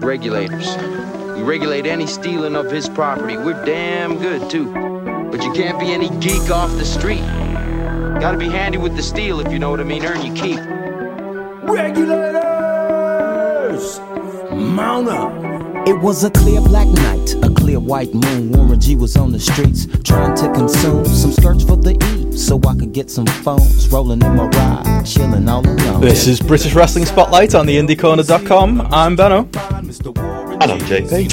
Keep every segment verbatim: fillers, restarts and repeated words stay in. Regulators. You regulate any stealing of his property. We're damn good, too. But you can't be any geek off the street. Gotta be handy with the steel, if you know what I mean. Earn your keep. Regulators! Mount up! It was a clear black night, a clear white moon. Warren G was on the streets, trying to consume some skirts for the E, so I could get some phones rolling in my ride, chilling all alone. This is British Wrestling Spotlight on the Indie Corner dot com. I'm Benno. And I'm J P.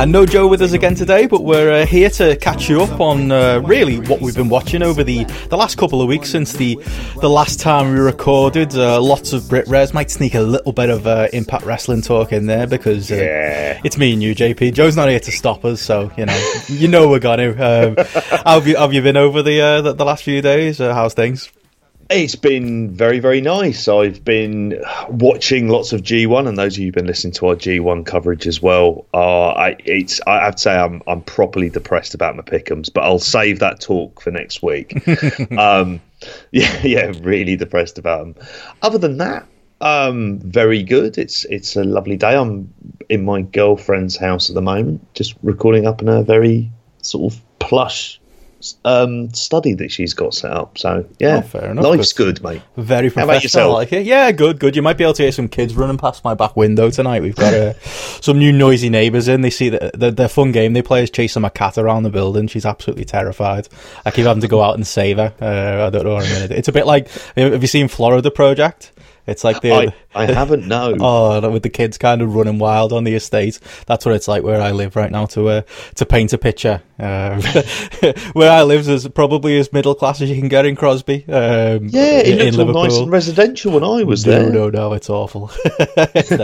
And no Joe with us again today, but we're uh, here to catch you up on uh, really what we've been watching over the, the last couple of weeks since the the last time we recorded. Uh, lots of Brit Res. Might sneak a little bit of uh, Impact Wrestling talk in there because uh, yeah. It's me and you, J P. Joe's not here to stop us, so you know you know we're going to. Um, how have you, have you been over the, uh, the, the last few days? Uh, how's things? It's been very, very nice. I've been watching lots of G one, and those of you who've been listening to our G one coverage as well. Uh, I, it's, I have to say I'm I'm properly depressed about my pick'ems, but I'll save that talk for next week. um, yeah, yeah, really depressed about them. Other than that, um, very good. It's it's a lovely day. I'm in my girlfriend's house at the moment, just recording up in a very sort of plush Um, study that she's got set up, so yeah, oh, fair enough. Life's good, mate. Very professional. How about yourself? I like it. Yeah, good, good. You might be able to hear some kids running past my back window tonight. We've got uh, some new noisy neighbours in. They see that the, their fun game they play is chasing my cat around the building. She's absolutely terrified. I keep having to go out and save her. Uh, I don't know what I mean. It's a bit like, have you seen Florida Project? It's like the I, I haven't no oh with the kids kind of running wild on the estate. That's what it's like where I live right now. To uh, to paint a picture, uh, where I live is probably as middle class as you can get in Crosby. Um, yeah, it in looked all nice and residential when I was no, there. No, no, no, it's awful. Actually,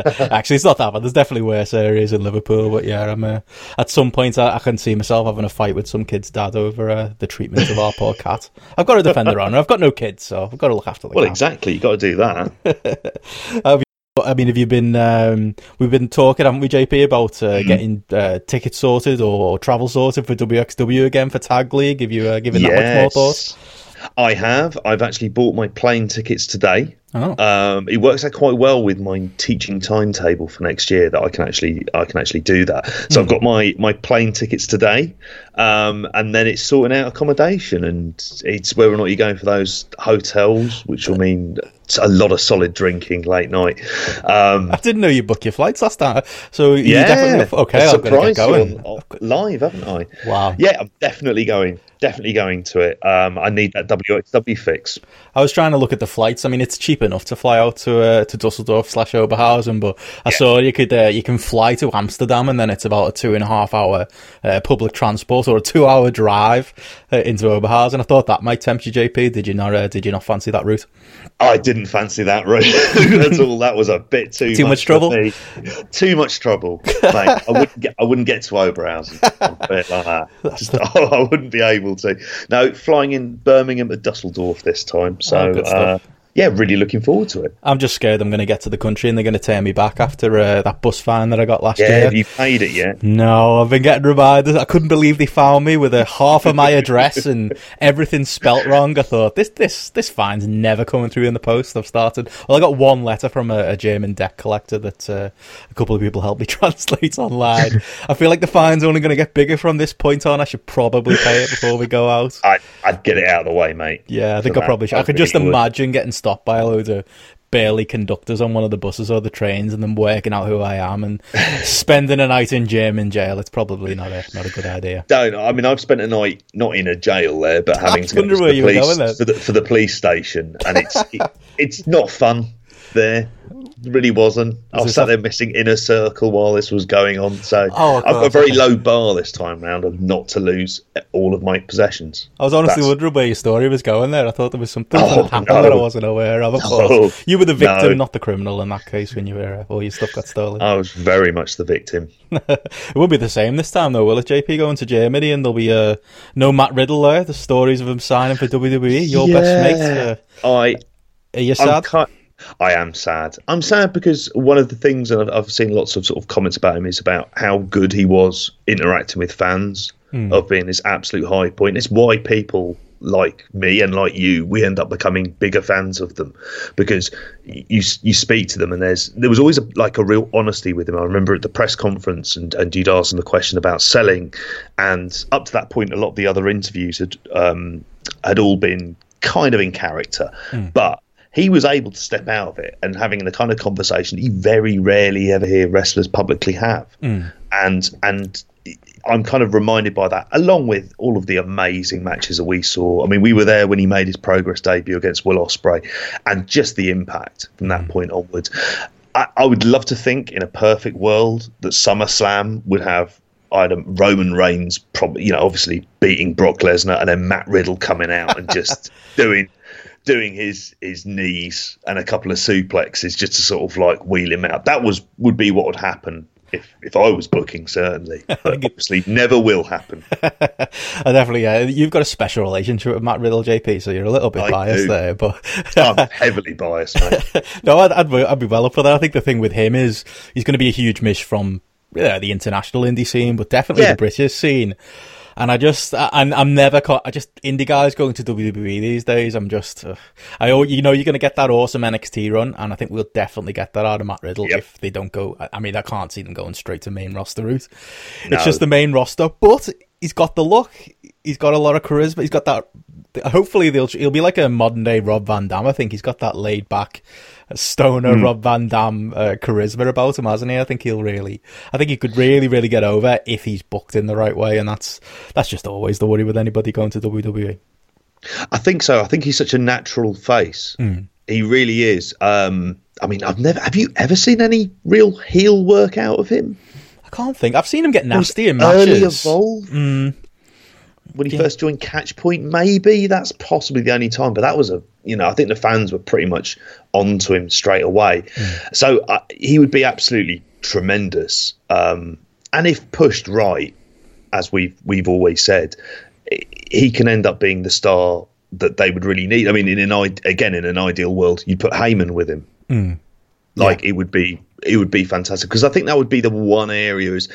it's not that bad. There's definitely worse areas in Liverpool, but yeah, I'm uh, at some point I, I can see myself having a fight with some kid's dad over uh, the treatment of our poor cat. I've got to defend her honor. I've got no kids, so I've got to look after the well, cat. Well, exactly, you got to do that. have you, I mean, have you been? Um, we've been talking, haven't we, J P, about uh, mm. getting uh, tickets sorted or, or travel sorted for W X W again for Tag League? Have you uh, given yes. that much more thought? I have. I've actually bought my plane tickets today. Oh. Um, it works out quite well with my teaching timetable for next year that I can actually I can actually do that. So mm. I've got my, my plane tickets today, um, and then it's sorting out accommodation, and it's whether or not you're going for those hotels, which will mean a lot of solid drinking late night. Um, I didn't know you booked your flights last time, so yeah, you definitely okay. I'm gonna get going live, haven't I? Wow. Yeah, I'm definitely going. Definitely going to it. Um, I need that W X W fix. I was trying to look at the flights. I mean, it's cheap enough to fly out to uh, to Dusseldorf slash Oberhausen, but I yeah. saw you could uh, you can fly to Amsterdam, and then it's about a two and a half hour uh, public transport or a two hour drive uh, into Oberhausen. I thought that might tempt you, J P. Did you not? Uh, did you not fancy that route? I didn't fancy that route at all. That was a bit too too much, much trouble. Me. Too much trouble. Mate, I wouldn't get. I wouldn't get to Oberhausen. A bit like that. Just, the... I wouldn't be able to. No, flying in Birmingham to Dusseldorf this time. So. Oh, uh, Yeah, really looking forward to it. I'm just scared I'm going to get to the country and they're going to tear me back after uh, that bus fine that I got last yeah, year. Yeah, have you paid it yet? No, I've been getting reminders. I couldn't believe they found me with a half of my address and everything spelt wrong. I thought, this this this fine's never coming through in the post. I've started. Well, I got one letter from a, a German debt collector that uh, a couple of people helped me translate online. I feel like the fine's only going to get bigger from this point on. I should probably pay it before we go out. I'd, I'd get it out of the way, mate. Yeah, I think I probably should. I could really just would. imagine getting stopped by a load of barely conductors on one of the buses or the trains and them working out who I am and spending a night in German jail. It's probably not a not a good idea. Don't. I mean, I've spent a night not in a jail there, but having to go to the police, for the, for the police station, and it's it, it's not fun there. It really wasn't. I was sat there missing inner circle while this was going on, so oh, I've got a very low bar this time round of not to lose all of my possessions. I was honestly That's... wondering where your story was going there. I thought there was something oh, that happened no. that I wasn't aware of. Of course, no. you were the victim, no. not the criminal in that case when you were all your stuff got stolen. I was very much the victim. It won't be the same this time though, will it? J P going to Germany and there'll be uh, no Matt Riddle there. The stories of him signing for W W E, your yeah. best mate. Uh, I. Are you sad? I am sad. I'm sad because one of the things, and I've seen lots of sort of comments about him, is about how good he was interacting with fans, mm. of being his absolute high point. It's why people like me and like you, we end up becoming bigger fans of them, because you you speak to them and there's there was always a, like a real honesty with him. I remember at the press conference, and, and you'd ask him a question about selling, and up to that point a lot of the other interviews had um, had all been kind of in character, mm. but he was able to step out of it and having the kind of conversation you very rarely ever hear wrestlers publicly have. Mm. And and I'm kind of reminded by that, along with all of the amazing matches that we saw. I mean, we were there when he made his Progress debut against Will Ospreay, and just the impact from that mm. point onwards. I, I would love to think in a perfect world that SummerSlam would have either Roman Reigns, probably, you know, obviously beating Brock Lesnar, and then Matt Riddle coming out and just doing... doing his his knees and a couple of suplexes just to sort of like wheel him out. That was would be what would happen if if I was booking, certainly. But obviously never will happen. I definitely uh, you've got a special relationship with Matt Riddle, J P, so you're a little bit I biased do. there, but I'm heavily biased, mate. No, I'd, I'd I'd be well up for that. I think the thing with him is he's going to be a huge miss from uh, the international indie scene, but definitely yeah. the British scene. And I just, I, I'm, I'm never caught. I just indie guys going to W W E these days. I'm just, uh, I, you know, you're going to get that awesome N X T run, and I think we'll definitely get that out of Matt Riddle yep. if they don't go. I mean, I can't see them going straight to main roster route. No. It's just the main roster, but he's got the look. He's got a lot of charisma. He's got that. Hopefully, they'll he'll be like a modern day Rob Van Damme. I think he's got that laid back stoner mm. Rob Van Damme uh, charisma about him, hasn't he? I think he'll really, I think he could really, really get over if he's booked in the right way, and that's that's just always the worry with anybody going to W W E. I think so. I think he's such a natural face. Mm. He really is. Um, I mean, I've never. Have you ever seen any real heel work out of him? I can't think. I've seen him get nasty in matches. Early evolve. Mm. When he yeah. first joined Catchpoint, maybe that's possibly the only time. But that was a, you know, I think the fans were pretty much onto him straight away. Mm. So uh, he would be absolutely tremendous. Um, and if pushed right, as we've we've always said, it, he can end up being the star that they would really need. I mean, in an again in an ideal world, you'd put Heyman with him. Mm. Like yeah. it would be it would be fantastic, because I think that would be the one area is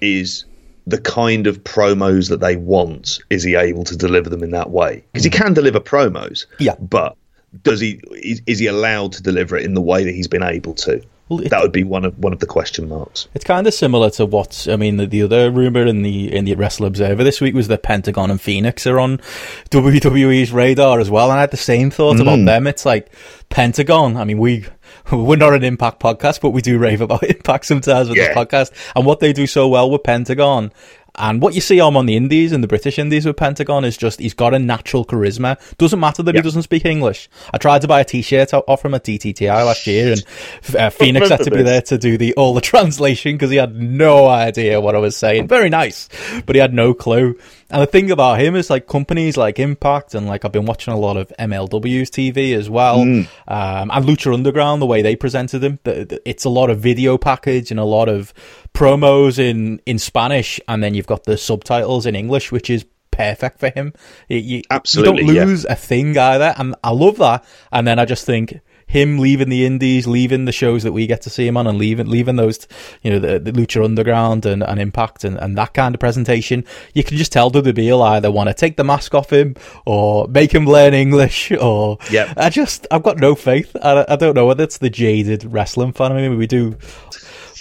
is. the kind of promos that they want. Is he able to deliver them in that way? Because he can deliver promos, yeah. but does he? Is, is he allowed to deliver it in the way that he's been able to? Well, it, that would be one of one of the question marks. It's kind of similar to what I mean. The, the other rumor in the in the Wrestle Observer this week was that Pentagon and Phoenix are on W W E's radar as well, and I had the same thought mm. about them. It's like Pentagon. I mean, we. We're not an Impact podcast, but we do rave about Impact sometimes with yeah. this podcast. And what they do so well with Pentagon, and what you see him on the Indies and the British Indies with Pentagon, is just he's got a natural charisma. Doesn't matter that yeah. he doesn't speak English. I tried to buy a T-shirt off him at D T T I last year, and uh, Phoenix had to be there to do the all the translation because he had no idea what I was saying. Very nice, but he had no clue. And the thing about him is, like, companies like Impact, and like I've been watching a lot of M L W's T V as well, mm. um, and Lucha Underground, the way they presented him, it's a lot of video package and a lot of promos in, in Spanish, and then you've got the subtitles in English, which is perfect for him. You, you, Absolutely, you don't lose yeah. a thing either, and I love that. And then I just think him leaving the Indies, leaving the shows that we get to see him on, and leaving leaving those, you know, the, the Lucha Underground and, and Impact and, and that kind of presentation, you can just tell W W E will either want to take the mask off him or make him learn English. Or yep. I just, I've got no faith. I, I don't know whether it's the jaded wrestling fan. I mean, we do.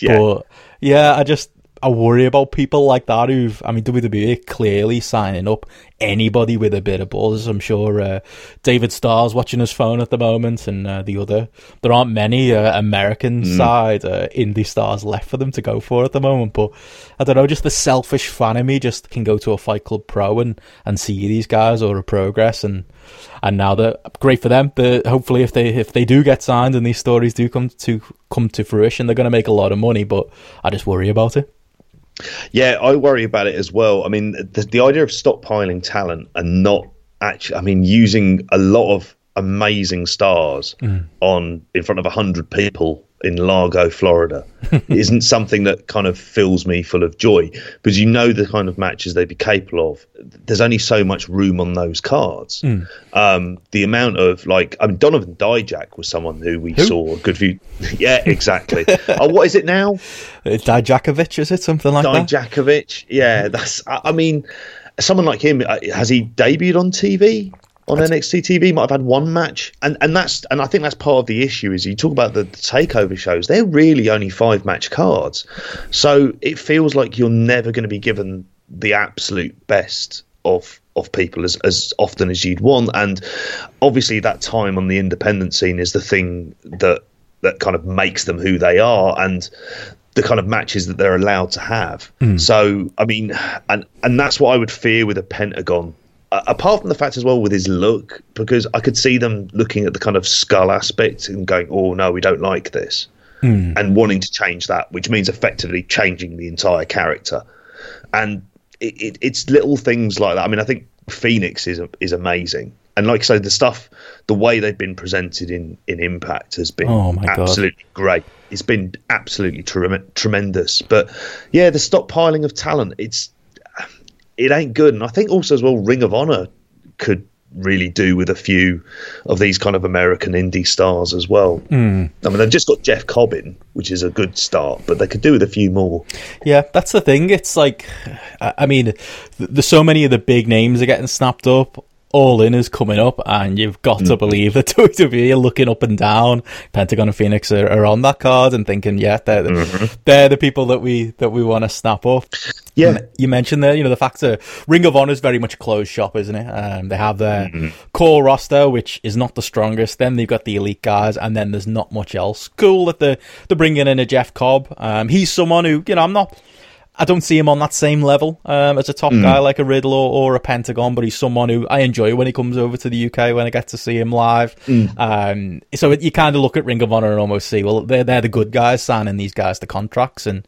Yeah. But yeah, I just, I worry about people like that who've, I mean, W W E clearly signing up anybody with a bit of buzz. I'm sure uh, David Starr's watching his phone at the moment, and uh, the other, there aren't many uh, American mm. side uh, indie stars left for them to go for at the moment. But I don't know, just the selfish fan of me just can go to a Fight Club Pro and, and see these guys, or a Progress, and and now they're great for them. But hopefully if they if they do get signed and these stories do come to come to fruition, they're going to make a lot of money, but I just worry about it. Yeah, I worry about it as well. I mean, the, the idea of stockpiling talent and not actually, I mean, using a lot of amazing stars mm. on in front of one hundred people in Largo, Florida, isn't something that kind of fills me full of joy, because you know the kind of matches they'd be capable of. There's only so much room on those cards. Mm. Um, the amount of, like, I mean, Donovan Dijak was someone who we who? saw a good few. Yeah, exactly. Oh, what is it now? Dijakovic, is it? Something like Dijakovic, that? Dijakovic, yeah. That's. I, I mean, someone like him, has he debuted on T V? On that's, N X T T V, might have had one match, and and that's and I think that's part of the issue. Is you talk about the, the takeover shows, they're really only five match cards, so it feels like you're never going to be given the absolute best of of people as as often as you'd want. And obviously, that time on the independent scene is the thing that that kind of makes them who they are, and the kind of matches that they're allowed to have. Mm. So I mean, and and that's what I would fear with a Pentagon. Apart from the fact as well with his look, because I could see them looking at the kind of skull aspect and going, oh, no, we don't like this, mm. and wanting to change that, which means effectively changing the entire character. And it, it, it's little things like that. I mean, I think Phoenix is is amazing. And like I say, the stuff, the way they've been presented in, in Impact has been oh absolutely God. great. It's been absolutely trem- tremendous. But, yeah, the stockpiling of talent, it's, it ain't good. And I think also as well, Ring of Honor could really do with a few of these kind of American indie stars as well. Mm. I mean, they've just got Jeff Cobb in, which is a good start, but they could do with a few more. Yeah, that's the thing. It's like, I mean, there's so many of the big names are getting snapped up. All In is coming up, and you've got mm. to believe that W W E are looking up and down. Pentagon and Phoenix are, are on that card and thinking, yeah, they're the, mm-hmm. they're the people that we that we want to snap up. Yeah, and you mentioned there, you know, the fact that Ring of Honor is very much a closed shop, isn't it? Um, they have their mm-hmm. core roster, which is not the strongest. Then they've got the elite guys, and then there's not much else. Cool that they're, they're bringing in a Jeff Cobb. Um, he's someone who, you know, I'm not. I don't see him on that same level um, as a top mm. guy like a Riddle or, or a Pentagon, but he's someone who I enjoy when he comes over to the U K when I get to see him live. Mm. Um, so you kind of look at Ring of Honor and almost see, well, they're, they're the good guys signing these guys to contracts. And,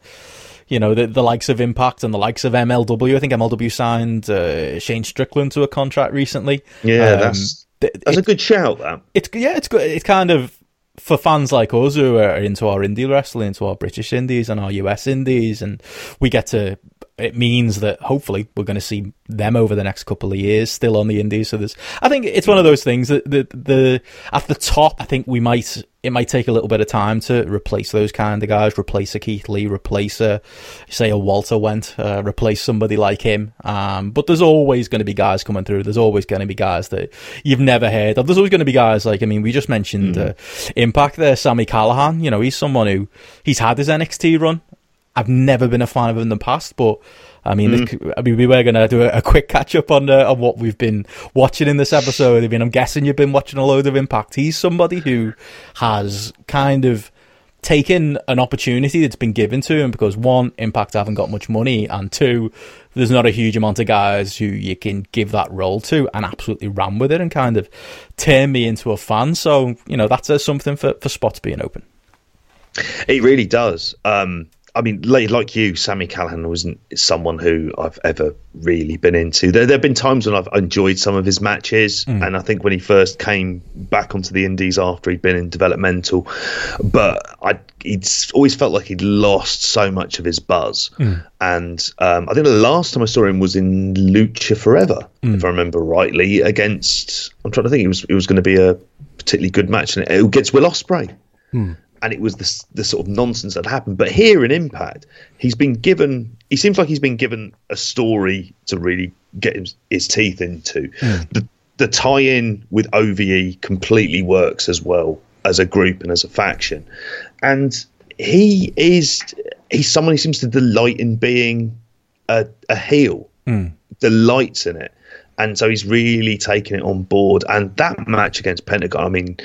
you know, the, the likes of Impact and the likes of M L W. I think M L W signed uh, Shane Strickland to a contract recently. Yeah, um, that's, that's it, a good shout, that. It's, yeah, it's good. It's kind of... for fans like us who are into our indie wrestling, into our British indies and our U S indies, and we get to, it means that hopefully we're going to see them over the next couple of years still on the indies. So there's, I think it's one of those things that the, the, at the top, I think we might, it might take a little bit of time to replace those kind of guys, replace a Keith Lee, replace a, say a Walter Wendt, uh, replace somebody like him. Um, but there's always going to be guys coming through. There's always going to be guys that you've never heard of. There's always going to be guys like, I mean, we just mentioned mm. uh, Impact there, Sami Callihan. You know, he's someone who, he's had his N X T run. I've never been a fan of him in the past, but I mean, mm. this, I mean, we were going to do a, a quick catch up on uh, on what we've been watching in this episode. I mean, I'm guessing you've been watching a load of Impact. He's somebody who has kind of taken an opportunity that's been given to him because one, Impact haven't got much money, and two, there's not a huge amount of guys who you can give that role to, and absolutely ran with it and kind of turned me into a fan. So, you know, that says something for, for spots being open. It really does. Um... I mean, like you, Sami Callihan wasn't someone who I've ever really been into. There have been times when I've enjoyed some of his matches, mm. and I think when he first came back onto the indies after he'd been in developmental, but I, he'd always felt like he'd lost so much of his buzz. Mm. And um, I think the last time I saw him was in Lucha Forever, mm. if I remember rightly, against, I'm trying to think, it was, it was going to be a particularly good match, and it gets Will Ospreay. Mm. And it was the, the sort of nonsense that happened. But here in Impact, he's been given... He seems like he's been given a story to really get his, his teeth into. Mm. The, the tie-in with O V E completely works as well as a group and as a faction. And he is... He's someone who seems to delight in being a, a heel. Mm. Delights in it. And so he's really taken it on board. And that match against Pentagon, I mean,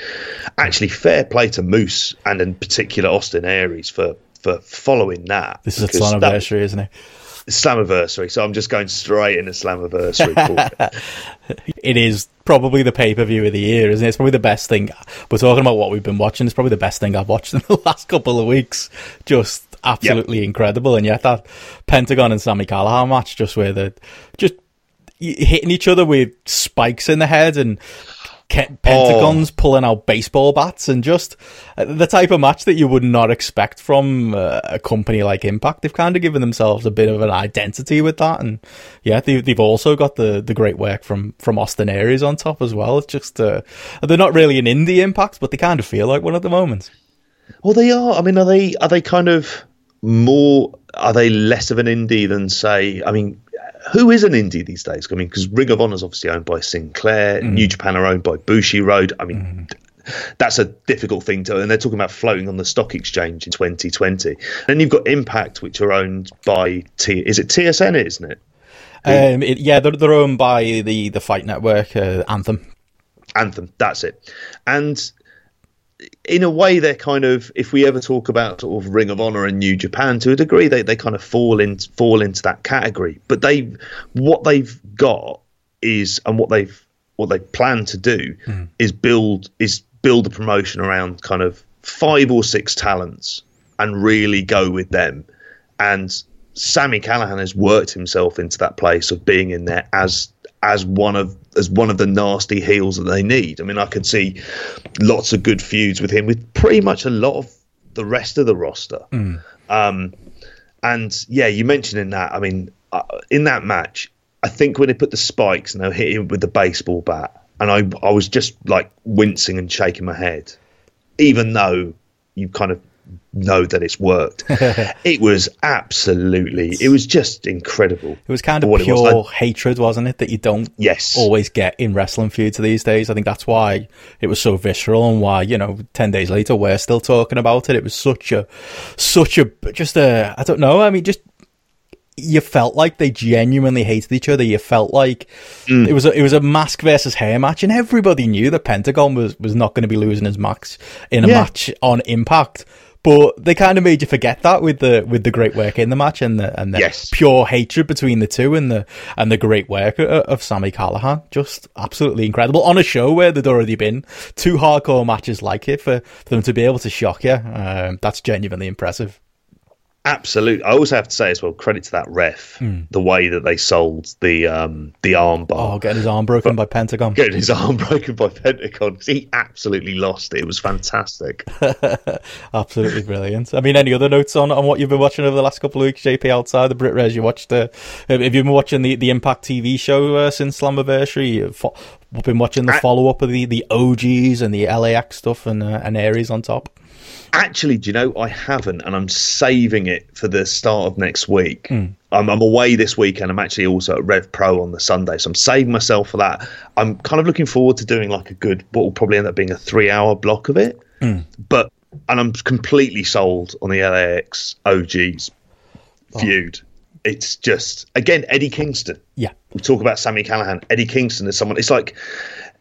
actually fair play to Moose and in particular Austin Aries for, for following that. This is a Slammiversary, that, isn't it? Slammiversary. So I'm just going straight into Slammiversary. It is probably the pay-per-view of the year, isn't it? It's probably the best thing. We're talking about what we've been watching. It's probably the best thing I've watched in the last couple of weeks. Just absolutely yep. incredible. And yeah, that Pentagon and Sami Callihan match just where the... just. hitting each other with spikes in the head and Pentagons oh. pulling out baseball bats and just the type of match that you would not expect from a company like Impact. They've kind of given themselves a bit of an identity with that. And yeah, they, they've also got the, the great work from, from Austin Aries on top as well. It's just, uh, they're not really an indie Impact, but they kind of feel like one at the moment. Well, they are. I mean, are they, are they kind of more, are they less of an indie than say, I mean, who is an indie these days? I mean, because Ring of Honor is obviously owned by Sinclair, mm. New Japan are owned by Bushiroad. I mean, mm. that's a difficult thing to, and they're talking about floating on the stock exchange in twenty twenty. Then you've got Impact, which are owned by T. Is it T S N? Isn't it? Um, it yeah, they're, they're owned by the the Fight Network, uh, Anthem. Anthem, that's it. And in a way, they're kind of, if we ever talk about sort of Ring of Honor and New Japan, to a degree, they they kind of fall into fall into that category. But they, what they've got is, and what they've what they plan to do mm. is build is build a promotion around kind of five or six talents and really go with them. And Sami Callihan has worked himself into that place of being in there as as one of as one of the nasty heels that they need. I mean, I can see lots of good feuds with him with pretty much a lot of the rest of the roster. Mm. Um, and yeah, you mentioned in that, I mean, uh, in that match, I think when they put the spikes and they were hitting him with the baseball bat, and I, I was just like wincing and shaking my head, even though you kind of know that it's worked. It was absolutely, it was just incredible. It was kind of pure was. I, hatred, wasn't it, that you don't yes. always get in wrestling feuds these days. I think that's why it was so visceral, and why, you know, ten days later we're still talking about it. It was such a such a just a I don't know I mean just you felt like they genuinely hated each other. You felt like mm. it was a, it was a mask versus hair match, and everybody knew that Pentagon was, was not going to be losing his max in a yeah. match on Impact. But they kind of made you forget that with the with the great work in the match, and the and the yes. pure hatred between the two, and the and the great work of, of Sami Callihan. Just absolutely incredible on a show where there'd already been two hardcore matches like it, for, for them to be able to shock you. Um, that's genuinely impressive. Absolutely. I also have to say as well, credit to that ref, mm. the way that they sold the um, the arm bar. Oh, getting his arm broken but, by Pentagon. Getting his arm broken by Pentagon, because he absolutely lost it. It was fantastic. Absolutely brilliant. I mean, any other notes on, on what you've been watching over the last couple of weeks, J P, outside the Brit Res? You watched, uh, have you been watching the, the Impact T V show uh, since Slammiversary? Fo- I've been watching the follow-up of the, the O Gs and the L A X stuff, and uh, and Aries on top. Actually, do you know, I haven't, and I'm saving it for the start of next week. Mm. I'm, I'm away this weekend. I'm actually also at Rev Pro on the Sunday, so I'm saving myself for that. I'm kind of looking forward to doing like a good, what will probably end up being a three-hour block of it. Mm. But and I'm completely sold on the L A X O Gs oh. feud. It's just, again, Eddie Kingston. Yeah, we talk about Sami Callihan. Eddie Kingston is someone. It's like,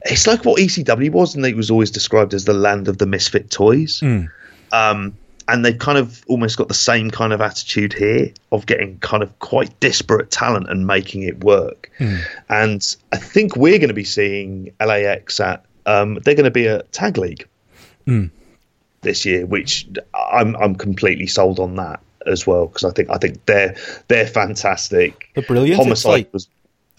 it's like what E C W was, and it was always described as the land of the misfit toys. Mm. Um, and they've kind of almost got the same kind of attitude here of getting kind of quite disparate talent and making it work. Mm. And I think we're going to be seeing L A X at um, they're going to be at Tag League mm. this year, which I'm I'm completely sold on that as well, because I think I think they're they're fantastic. They're brilliant. Homicide like- was.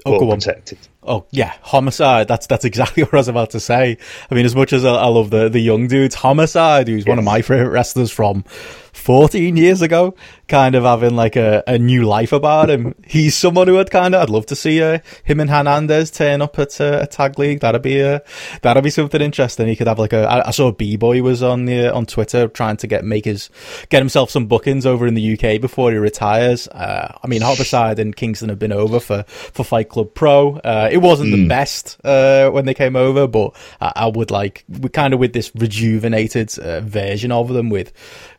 Oh, go on. Protected. Oh, yeah, Homicide. That's that's exactly what I was about to say. I mean, as much as I, I love the, the young dudes, Homicide, who's yes. one of my favourite wrestlers from fourteen years ago, kind of having like a, a new life about him. He's someone who I'd kind of, I'd love to see uh, him and Hernandez turn up at uh, a Tag League. That'd be a, that'd be something interesting. He could have like a, I, I saw B-Boy was on the, on Twitter trying to get, make his, get himself some bookings over in the U K before he retires. Uh, I mean, Homicide and Kingston have been over for, for Fight Club Pro. Uh, it wasn't mm. the best uh, when they came over, but I, I would like, we kind of with this rejuvenated uh, version of them with,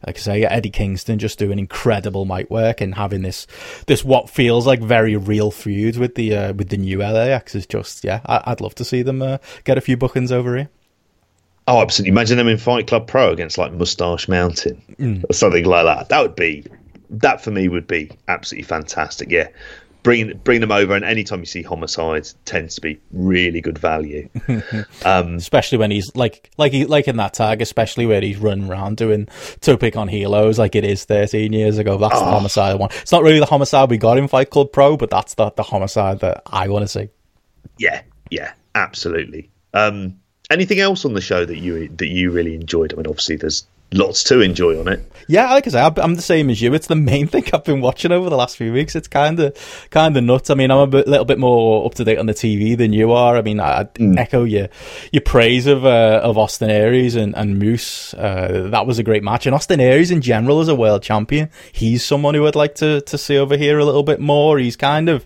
like I say, Eddie Kingston just doing incredible mic work, and having this this what feels like very real feud with the uh, with the new L A X is just, yeah, I, I'd love to see them uh, get a few bookings over here. Oh, absolutely. Imagine them in Fight Club Pro against like Mustache Mountain mm. or something like that. That would be, that for me would be absolutely fantastic, yeah. Bring bring them over, and anytime you see Homicide, tends to be really good value. Um, especially when he's like like he, like in that tag, especially where he's running around doing toe pick on helos like it is thirteen years ago. That's oh. the Homicide one. It's not really the Homicide we got in Fight Club Pro, but that's the, the Homicide that I want to see. Yeah, yeah, absolutely. Um, anything else on the show that you that you really enjoyed? I mean, obviously there's lots to enjoy on it. Yeah, like I say, I'm the same as you. It's the main thing I've been watching over the last few weeks. It's kind of kind of nuts. I mean, I'm a bit, little bit more up to date on the T V than you are. I mean, I mm. echo your your praise of uh, of Austin Aries and, and Moose. Uh, that was a great match. And Austin Aries in general is a world champion. He's someone who I'd like to, to see over here a little bit more. He's kind of...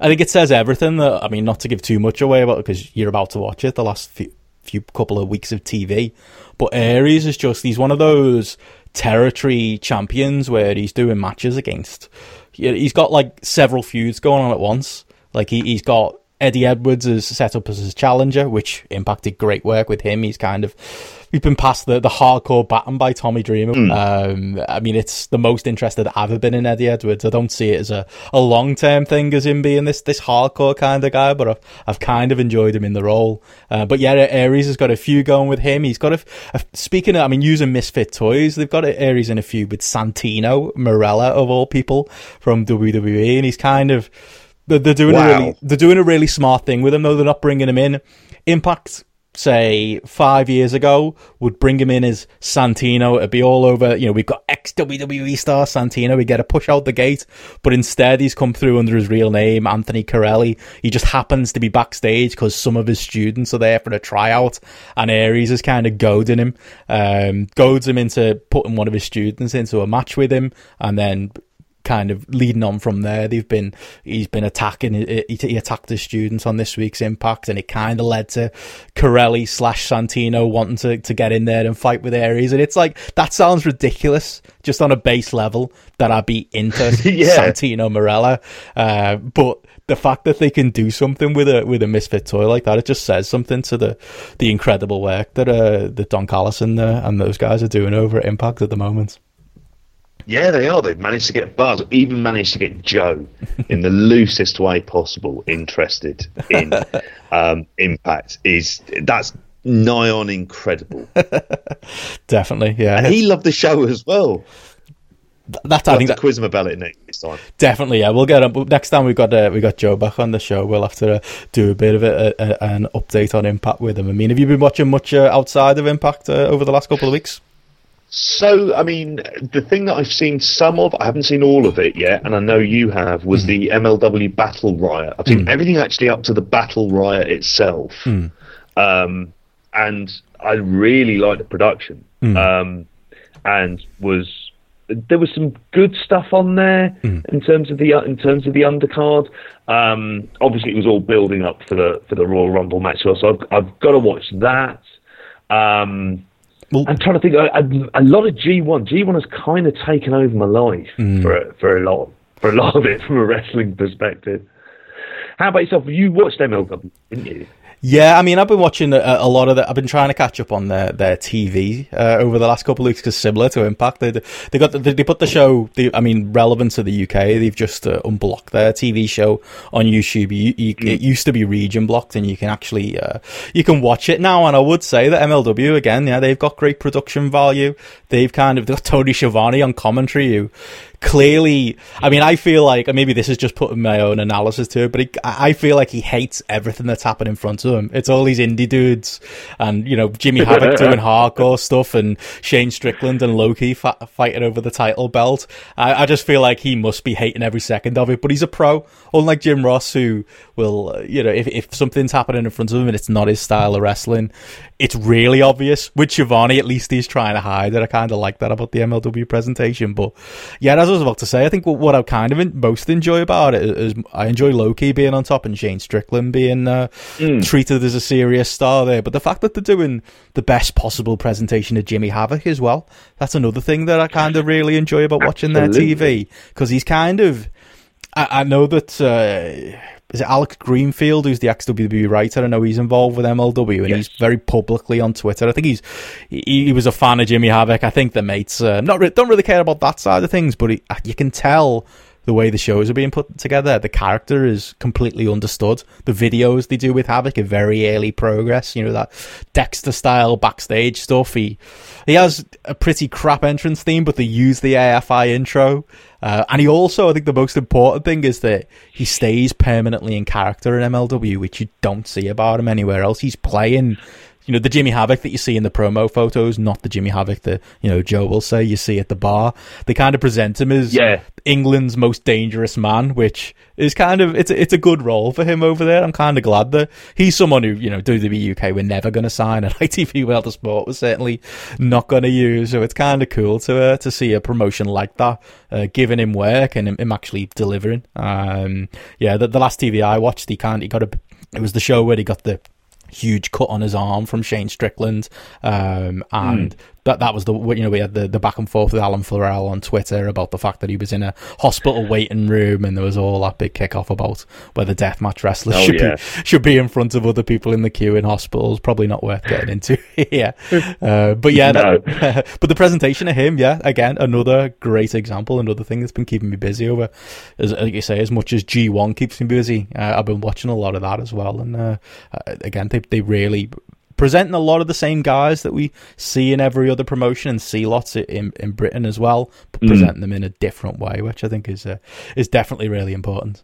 I think it says everything that, I mean, not to give too much away about it, because you're about to watch it the last few, few couple of weeks of T V, but Aries is just, he's one of those territory champions where he's doing matches against, he's got like several feuds going on at once. Like he, he's got Eddie Edwards is set up as his challenger, which Impact did great work with him. He's kind of, we've been past the, the hardcore baton by Tommy Dreamer. Mm. Um, I mean, it's the most interested I've ever been in Eddie Edwards. I don't see it as a, a long-term thing as him being this this hardcore kind of guy, but I've, I've kind of enjoyed him in the role. Uh, but yeah, Aries has got a feud going with him. He's got a, a speaking of, I mean, using Misfit Toys, they've got Aries in a feud with Santino Marella, of all people, from W W E, and he's kind of, They're doing wow. a really, they're doing a really smart thing with him, though. They're not bringing him in. Impact, say, five years ago, would bring him in as Santino. It'd be all over. You know, we've got ex-W W E star Santino. We get a push out the gate. But instead, he's come through under his real name, Anthony Corelli. He just happens to be backstage because some of his students are there for a tryout. And Aries is kind of goading him. Um, goads him into putting one of his students into a match with him. And then kind of leading on from there, they've been he's been attacking he, he attacked his students on this week's Impact, and it kind of led to Corelli slash Santino wanting to, to get in there and fight with Aries. And it's like, that sounds ridiculous just on a base level that I'd be into yeah. Santino Marella, uh, but the fact that they can do something with a with a misfit toy like that, it just says something to the the incredible work that uh that Don Collison uh, and those guys are doing over at Impact at the moment. Yeah, they are. They've managed to get Buzz, even managed to get Joe, in the loosest way possible, interested in um, Impact. Is that's nigh on incredible. Definitely, yeah. And he loved the show as well. That, we'll I think have to that, quiz him about it next time. Definitely, yeah. We'll get him. Next time we've got uh, we got Joe back on the show, we'll have to uh, do a bit of a, a, an update on Impact with him. I mean, have you been watching much uh, outside of Impact uh, over the last couple of weeks? So, I mean, the thing that I've seen some of, I haven't seen all of it yet, and I know you have, was mm. the M L W Battle Riot. I've seen mm. everything actually up to the Battle Riot itself. Mm. Um, and I really liked the production. Mm. Um, and was there was some good stuff on there mm. in terms of the in terms of the undercard. Um, obviously, it was all building up for the for the Royal Rumble match, so I've, I've got to watch that. Um Well, I'm trying to think. A, a, a lot of G one. G one has kind of taken over my life mm. for for a lot for a lot of it from a wrestling perspective. How about yourself? You watched M L W, didn't you? Yeah, I mean, I've been watching a, a lot of that. I've been trying to catch up on their their T V uh, over the last couple of weeks, because similar to Impact, they they got the, they put the show. They, I mean, relevant to the U K, they've just uh, unblocked their T V show on YouTube. You, you, mm. It used to be region blocked, and you can actually uh, you can watch it now. And I would say that M L W again, yeah, they've got great production value. They've kind of they've got Tony Schiavone on commentary, who clearly, I mean, I feel like, maybe this is just putting my own analysis to it, but he, I feel like he hates everything that's happened in front of him. It's all these indie dudes and, you know, Jimmy Havoc doing hardcore stuff, and Shane Strickland and Loki fa- fighting over the title belt. I, I just feel like he must be hating every second of it, but he's a pro, unlike Jim Ross, who will, you know, if, if something's happening in front of him and it's not his style of wrestling, it's really obvious. With Schiavone, at least he's trying to hide it. I kind of like that about the M L W presentation, but yeah, that's I was about to say. I think what I kind of most enjoy about it is I enjoy Loki being on top and Shane Strickland being uh, mm. treated as a serious star there. But the fact that they're doing the best possible presentation of Jimmy Havoc as well, that's another thing that I kind of really enjoy about Absolutely. watching their T V, because he's kind of, I, I know that uh, is it Alex Greenfield, who's the ex-W W E writer? I know he's involved with M L W, and yes. he's very publicly on Twitter. I think he's he, he was a fan of Jimmy Havoc. I think the mates uh, not re- don't really care about that side of things, but he, you can tell the way the shows are being put together, the character is completely understood. The videos they do with Havoc are very early Progress, you know, that Dexter-style backstage stuff. He, he has a pretty crap entrance theme, but they use the A F I intro. Uh, and he also, I think the most important thing is that he stays permanently in character in M L W, which you don't see about him anywhere else. He's playing you know, the Jimmy Havoc that you see in the promo photos, not the Jimmy Havoc that, you know, Joe will say you see at the bar. They kind of present him as yeah. England's most dangerous man, which is kind of, it's, it's a good role for him over there. I'm kind of glad that he's someone who, you know, W W E U K were never going to sign, and I T V World of Sport was certainly not going to use. So it's kind of cool to uh, to see a promotion like that uh, giving him work and him, him actually delivering. Um, yeah, the, the last T V I watched, he can't, he got a, it was the show where he got the huge cut on his arm from Shane Strickland, um, and mm. that that was the, you know, we had the, the back and forth with Alan Farrell on Twitter about the fact that he was in a hospital waiting room, and there was all that big kickoff about whether deathmatch wrestlers oh, should yeah. be should be in front of other people in the queue in hospitals. Probably not worth getting into here, uh, but yeah, no. that, but the presentation of him, yeah, again another great example, another thing that's been keeping me busy over, as like you say, as much as G one keeps me busy. Uh, I've been watching a lot of that as well, and uh, again, they they really. Presenting a lot of the same guys that we see in every other promotion and see lots in, in Britain as well, but mm. presenting them in a different way, which I think is uh, is definitely really important.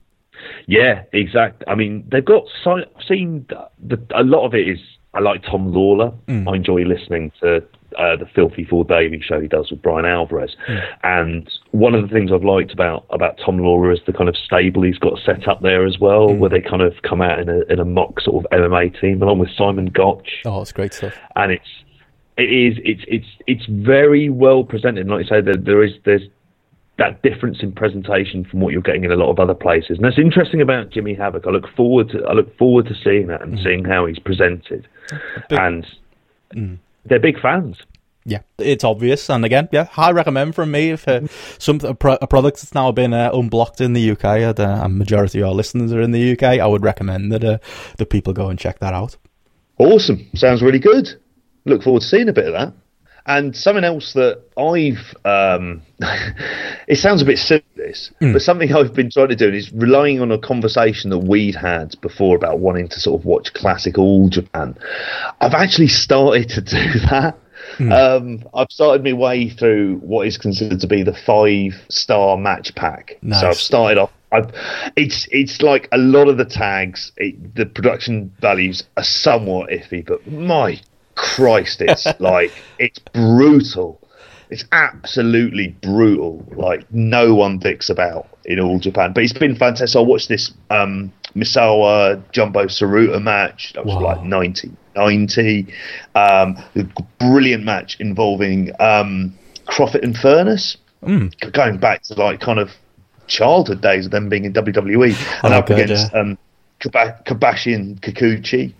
Yeah, exactly. I mean, they've got so, I've seen the, a lot of it is. I like Tom Lawler. Mm. I enjoy listening to uh, the Filthy Phil Davies show he does with Brian Alvarez, mm. and one of the things I've liked about about Tom Lawler is the kind of stable he's got set up there as well, mm. where they kind of come out in a in a mock sort of M M A team along with Simon Gotch. Oh, it's great stuff, and it's it is it's it's it's very well presented. Like you say, there, there is there's that difference in presentation from what you're getting in a lot of other places, and that's interesting about Jimmy Havoc. I look forward to I look forward to seeing that and mm. seeing how he's presented, big, and mm. they're big fans. Yeah, it's obvious, and again, yeah, high recommend from me. If uh, some a, pro- a product that's now been uh, unblocked in the U K, and uh, majority of our listeners are in the U K, I would recommend that uh, the people go and check that out. Awesome, sounds really good. Look forward to seeing a bit of that. And something else that I've, um, it sounds a bit silly, this, mm. but something I've been trying to do is relying on a conversation that we'd had before about wanting to sort of watch classic All Japan. I've actually started to do that. Mm. Um, I've started my way through what is considered to be the five-star match pack. Nice. So I've started off. I've, it's it's like a lot of the tags, it, the production values are somewhat iffy, but my Christ, it's like it's brutal. It's absolutely brutal. Like no one thinks about in All Japan, but it's been fantastic. I watched this um, Misawa Jumbo Saruta match. That was wow. like nineteen ninety. Um, a brilliant match involving um, Croffett and Furness, mm. going back to like kind of childhood days of them being in W W E and oh, up God, against yeah. um, Kab- Kobashi and Kikuchi,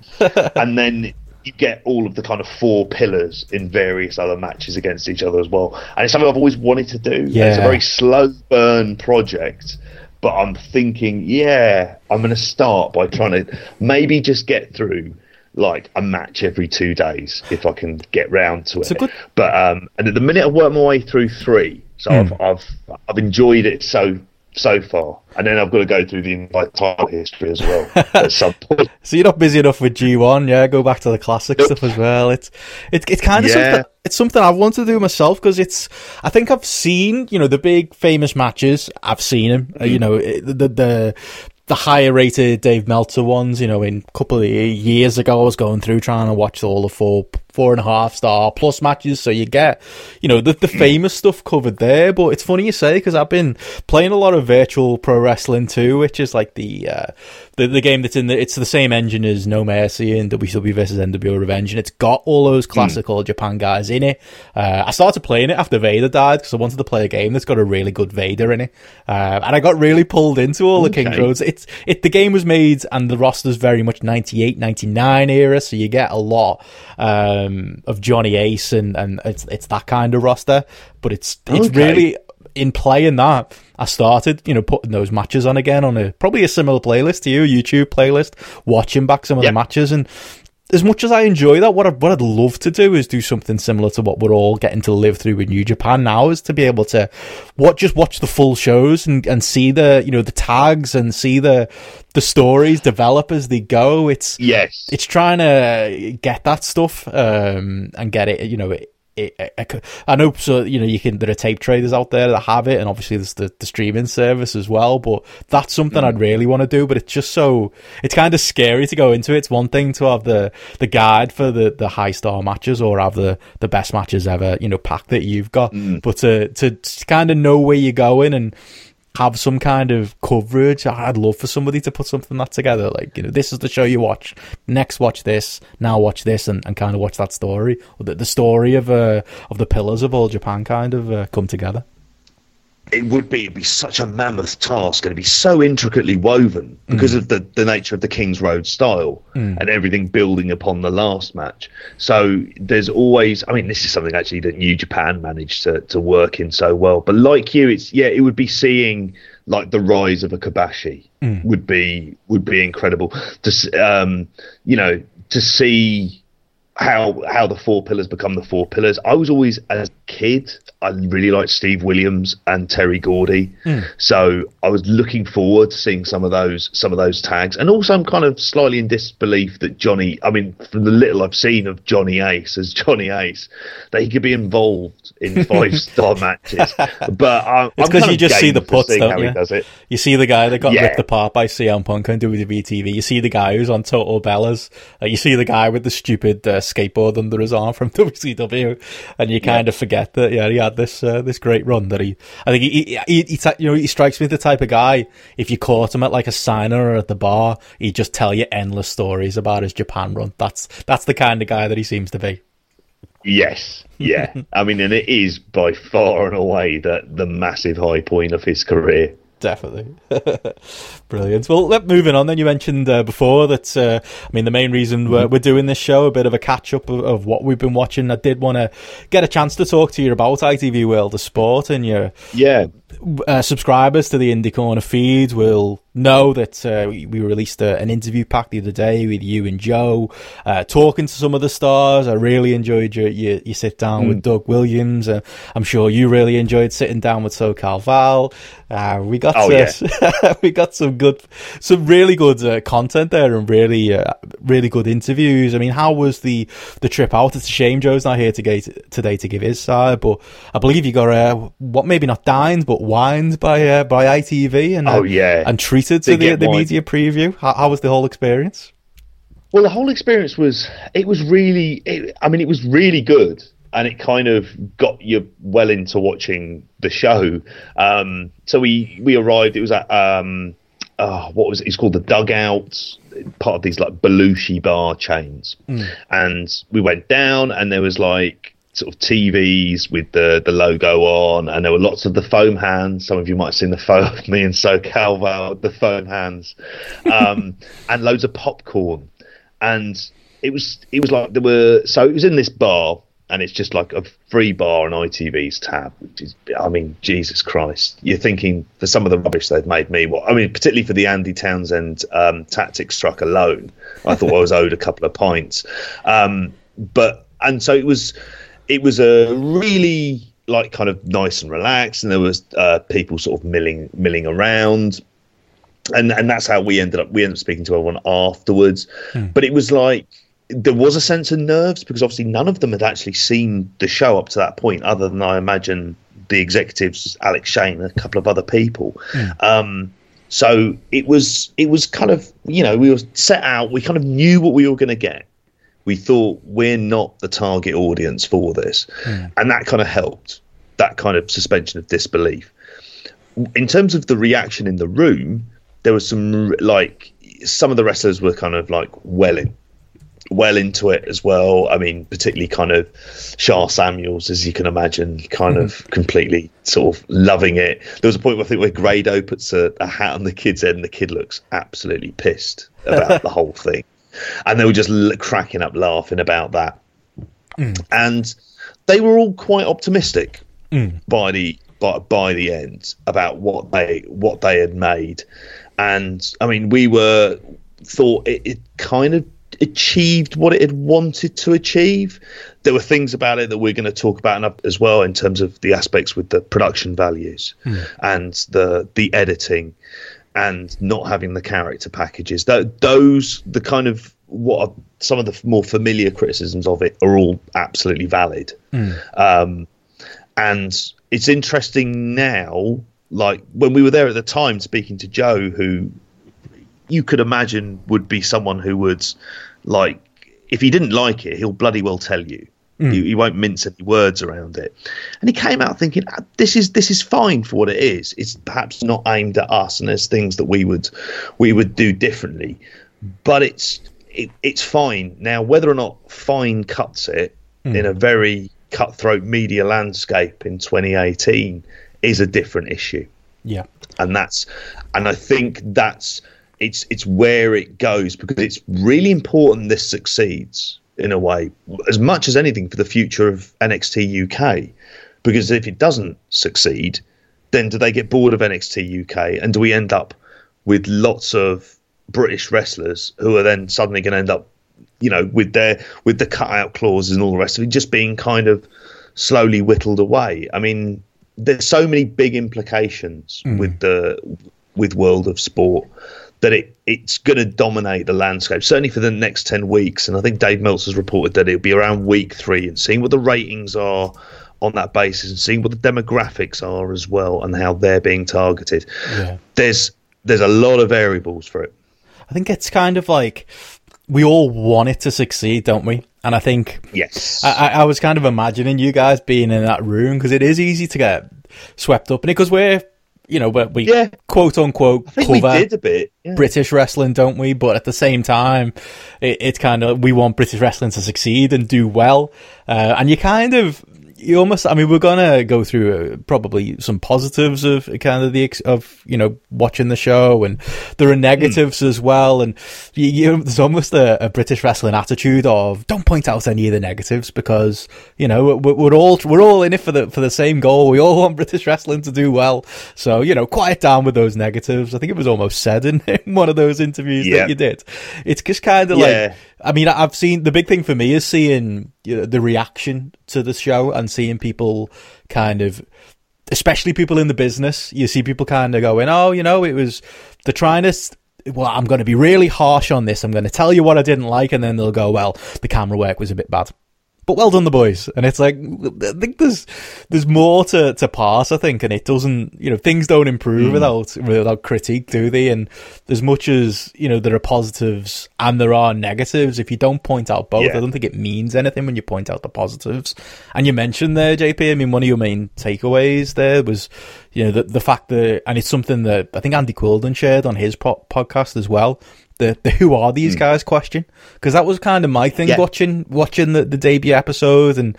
and then. You get all of the kind of four pillars in various other matches against each other as well. And it's something I've always wanted to do. Yeah. It's a very slow burn project, but I'm thinking, yeah, I'm going to start by trying to maybe just get through like a match every two days if I can get round to it's it. Good- but um, and at the minute I work my way through three, so mm. I've, I've I've enjoyed it so. So far, and then I've got to go through the entire history as well at some point. So you're not busy enough with G one, yeah? Go back to the classic nope. stuff as well. It's it's it's kind of yeah. something. It's something I want to do myself because it's. I think I've seen you know the big famous matches. I've seen them. Mm-hmm. You know the the. the The higher rated Dave Meltzer ones, you know, in a couple of years ago, I was going through trying to watch all the four, four and a half star plus matches. So you get, you know, the, the famous stuff covered there. But it's funny you say, because I've been playing a lot of virtual pro wrestling too, which is like the, uh, the, the game that's in the, it's the same engine as No Mercy and W C W versus N W O Revenge. And it's got all those classical mm. Japan guys in it. Uh, I started playing it after Vader died because I wanted to play a game that's got a really good Vader in it. Uh, and I got really pulled into all the okay. Kings Roads. It's, It the game was made and the roster's very much ninety-eight ninety-nine era, so you get a lot um, of Johnny Ace and, and it's it's that kind of roster. But it's it's okay. really in playing that. I started, you know, putting those matches on again on a probably a similar playlist to you, YouTube playlist, watching back some of yep. the matches and. As much as I enjoy that, what, I, what I'd love to do is do something similar to what we're all getting to live through with New Japan now, is to be able to what just watch the full shows and, and see the you know the tags and see the the stories develop as they go. It's yes, it's trying to get that stuff um, and get it you know It, it, it, I know, so you know, you can. There are tape traders out there that have it, and obviously there's the, the streaming service as well. But that's something mm. I'd really want to do. But it's just so it's kind of scary to go into it. It's one thing to have the the guide for the, the high star matches or have the, the best matches ever, you know, pack that you've got. Mm. But to to kind of know where you're going and have some kind of coverage. I'd love for somebody to put something that together, like, you know, this is the show you watch, next watch this, now watch this, and, and kind of watch that story, or the, the story of uh, of the pillars of All Japan kind of uh, come together. It would be it'd be such a mammoth task, and it'd be so intricately woven because mm. of the, the nature of the Kings Road style mm. and everything building upon the last match. So there's always, I mean, this is something actually that New Japan managed to, to work in so well. But like you, it's yeah, it would be seeing like the rise of a Kobashi mm. would be would be incredible. To um, you know, to see how how the four pillars become the four pillars. I was always, as a kid, I really liked Steve Williams and Terry Gordy. Mm. So I was looking forward to seeing some of those some of those tags. And also I'm kind of slightly in disbelief that Johnny, I mean, from the little I've seen of Johnny Ace as Johnny Ace, that he could be involved in five-star matches. But I'm, it's because you just see the puts, don't you? He does it. You see the guy that got yeah. ripped apart by C M Punk on W W E T V. You see the guy who's on Total Bellas. Uh, you see the guy with the stupid uh, skateboard under his arm from W C W, and you kind yeah. of forget that yeah he had this uh, this great run that he I think he, he, he, he you know he strikes me the type of guy, if you caught him at like a signer or at the bar, he'd just tell you endless stories about his Japan run. That's that's the kind of guy that he seems to be. Yes, yeah. I mean, and it is by far and away that the massive high point of his career. Definitely. Brilliant. Well, moving on then, you mentioned uh, before that uh, I mean the main reason we're, we're doing this show, a bit of a catch-up of, of what we've been watching. I did want to get a chance to talk to you about I T V World of Sport, and your yeah uh, subscribers to the Indie Corner feed will know that uh, we, we released a, an interview pack the other day with you and Joe uh, talking to some of the stars. I really enjoyed your, your, your sit down mm. with Doug Williams. uh, I'm sure you really enjoyed sitting down with SoCal Val. Uh, we got Oh, yes, yeah. We got some good, some really good uh, content there, and really, uh, really good interviews. I mean, how was the, the trip out? It's a shame Joe's not here to get, today to give his side, but I believe you got uh, what maybe not dined but wined by uh, by I T V and uh, oh yeah, and treated to the, the media preview. How, how was the whole experience? Well, the whole experience was it was really, it, I mean, it was really good. And it kind of got you well into watching the show. Um, so we, we arrived. It was at um, oh, what was it? It's called the Dugout, part of these like Belushi bar chains. Mm. And we went down, and there was like sort of T Vs with the, the logo on, and there were lots of the foam hands. Some of you might have seen the photo of me and SoCal Val, the foam hands, um, and loads of popcorn. And it was it was like there were so it was in this bar. And it's just like a free bar on I T V's tab, which is, I mean, Jesus Christ. You're thinking for some of the rubbish they've made me, well, I mean, particularly for the Andy Townsend um, tactics truck alone, I thought I was owed a couple of pints. Um, but, and so it was, it was a really like kind of nice and relaxed. And there was uh, people sort of milling, milling around. And, and that's how we ended up, we ended up speaking to everyone afterwards. Hmm. But it was like, there was a sense of nerves because obviously none of them had actually seen the show up to that point, other than I imagine the executives, Alex Shane, and a couple of other people. Mm. Um, so it was, it was kind of, you know, we were set out, we kind of knew what we were going to get. We thought we're not the target audience for this. Mm. And that kind of helped, that kind of suspension of disbelief. In terms of the reaction in the room, there was some, like, some of the wrestlers were kind of like welling. well into it as well. I mean, particularly kind of Shah Samuels, as you can imagine, kind mm-hmm. of completely sort of loving it. There was a point where I think where Grado puts a, a hat on the kid's head and the kid looks absolutely pissed about the whole thing. And they were just l- cracking up laughing about that. Mm. And they were all quite optimistic mm. by the by, by the end about what they what they had made. And I mean, we were thought it, it kind of achieved what it had wanted to achieve. There were things about it that we're going to talk about as well in terms of the aspects with the production values mm. and the the editing and not having the character packages. Those the kind of what are some of the more familiar criticisms of it are all absolutely valid. Mm. Um, and it's interesting now, like when we were there at the time speaking to Joe, who you could imagine would be someone who would, like, if he didn't like it, he'll bloody well tell you. Mm. He, he won't mince any words around it. And he came out thinking, this is this is fine for what it is. It's perhaps not aimed at us, and there's things that we would we would do differently. But it's it, it's fine. Now, whether or not fine cuts it mm. in a very cutthroat media landscape in twenty eighteen is a different issue. Yeah. And that's and I think that's it's it's where it goes, because it's really important this succeeds in a way, as much as anything, for the future of N X T U K, because if it doesn't succeed, then do they get bored of N X T U K, and do we end up with lots of British wrestlers who are then suddenly going to end up, you know, with their with the cutout clauses and all the rest of it just being kind of slowly whittled away? I mean, there's so many big implications mm. with the with world of sport that it it's going to dominate the landscape, certainly for the next ten weeks. And I think Dave Meltzer's reported that it'll be around week three, and seeing what the ratings are on that basis and seeing what the demographics are as well and how they're being targeted. Yeah. There's there's a lot of variables for it. I think it's kind of like we all want it to succeed, don't we? And I think yes, I, I was kind of imagining you guys being in that room, because it is easy to get swept up in it, because we're, you know, we, we yeah. quote unquote cover we did a bit. Yeah. British wrestling, don't we? But at the same time, it, it's kind of, we want British wrestling to succeed and do well. Uh, and you kind of, you almost, I mean, we're going to go through uh, probably some positives of kind of the, of, you know, watching the show, and there are negatives mm. as well. And you, you, there's almost a, a British wrestling attitude of don't point out any of the negatives, because, you know, we're, we're all, we're all in it for the, for the same goal. We all want British wrestling to do well. So, you know, quiet down with those negatives. I think it was almost said in, in one of those interviews yeah. that you did. It's just kind of yeah. like, I mean, I've seen, the big thing for me is seeing the reaction to the show and seeing people kind of, especially people in the business, you see people kind of going, oh, you know, it was, they're trying to, well, I'm going to be really harsh on this. I'm going to tell you what I didn't like. And then they'll go, well, the camera work was a bit bad, but well done the boys. And it's like, I think there's, there's more to, to pass, I think. And it doesn't, you know, things don't improve mm. without, without critique, do they? And as much as, you know, there are positives and there are negatives, if you don't point out both, yeah. I don't think it means anything when you point out the positives. And you mentioned there, J P, I mean, one of your main takeaways there was, you know, the, the fact that, and it's something that I think Andy Quilden shared on his po- podcast as well, The, the who are these mm. guys question, because that was kind of my thing yeah. watching watching the, the debut episode. And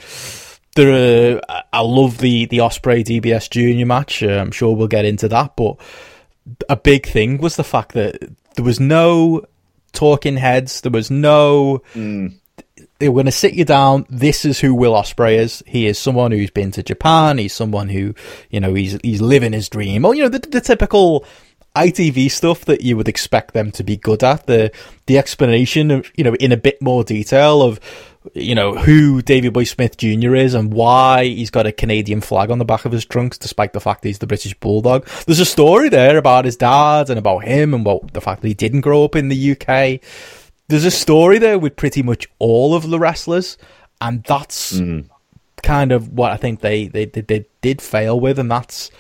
there are, I love the the Ospreay D B S Junior match. uh, I'm sure we'll get into that, but a big thing was the fact that there was no talking heads. There was no mm. they were going to sit you down. This is who Will Ospreay is. He is someone who's been to Japan. He's someone who, you know, he's he's living his dream, or, you know, the, the typical I T V stuff that you would expect them to be good at. The the explanation of, you know, in a bit more detail of, you know, who Davey Boy Smith Junior is and why he's got a Canadian flag on the back of his trunks, despite the fact he's the British Bulldog. There's a story there about his dad and about him and about the fact that he didn't grow up in the U K. There's a story there with pretty much all of the wrestlers, and that's mm. kind of what I think they, they, they, they did fail with, and that's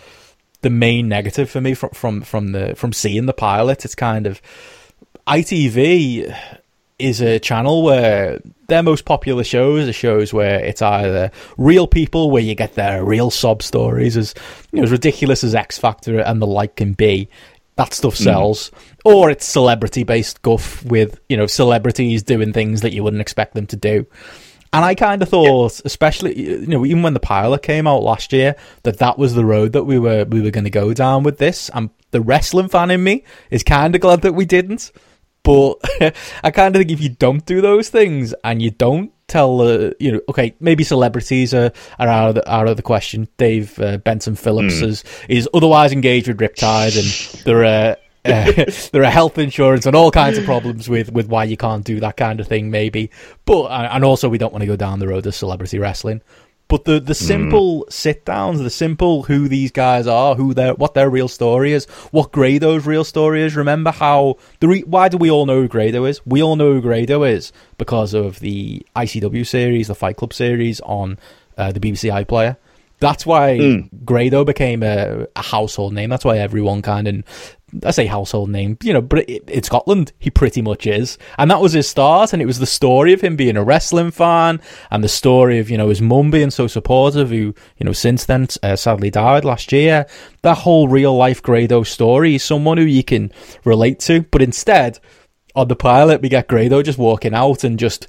the main negative for me from, from from the from seeing the pilot. It's kind of, I T V is a channel where their most popular shows are shows where it's either real people, where you get their real sob stories, as, you know, as ridiculous as X Factor and the like can be. That stuff sells. Mm. Or it's celebrity based guff with, you know, celebrities doing things that you wouldn't expect them to do. And I kind of thought, yeah. especially, you know, even when the pilot came out last year, that that was the road that we were we were going to go down with this. And the wrestling fan in me is kind of glad that we didn't. But I kind of think if you don't do those things and you don't tell, uh, you know, okay, maybe celebrities are, are out of the, out of the question. Dave uh, Benson Phillips mm. is, is otherwise engaged with Riptide, and there are uh, uh, there are health insurance and all kinds of problems with, with why you can't do that kind of thing, maybe. But and also, we don't want to go down the road of celebrity wrestling. But the, the simple mm. sit-downs, the simple who these guys are, who they're, what their real story is, what Grado's real story is. Remember how... the re- Why do we all know who Grado is? We all know who Grado is because of the I C W series, the Fight Club series on uh, the B B C iPlayer. That's why mm. Grado became a, a household name. That's why everyone kind of... I say household name, you know, but it, in Scotland, he pretty much is. And that was his start, and it was the story of him being a wrestling fan and the story of, you know, his mum being so supportive, who, you know, since then uh, sadly died last year. That whole real-life Grado story is someone who you can relate to. But instead, on the pilot, we get Grado just walking out and just...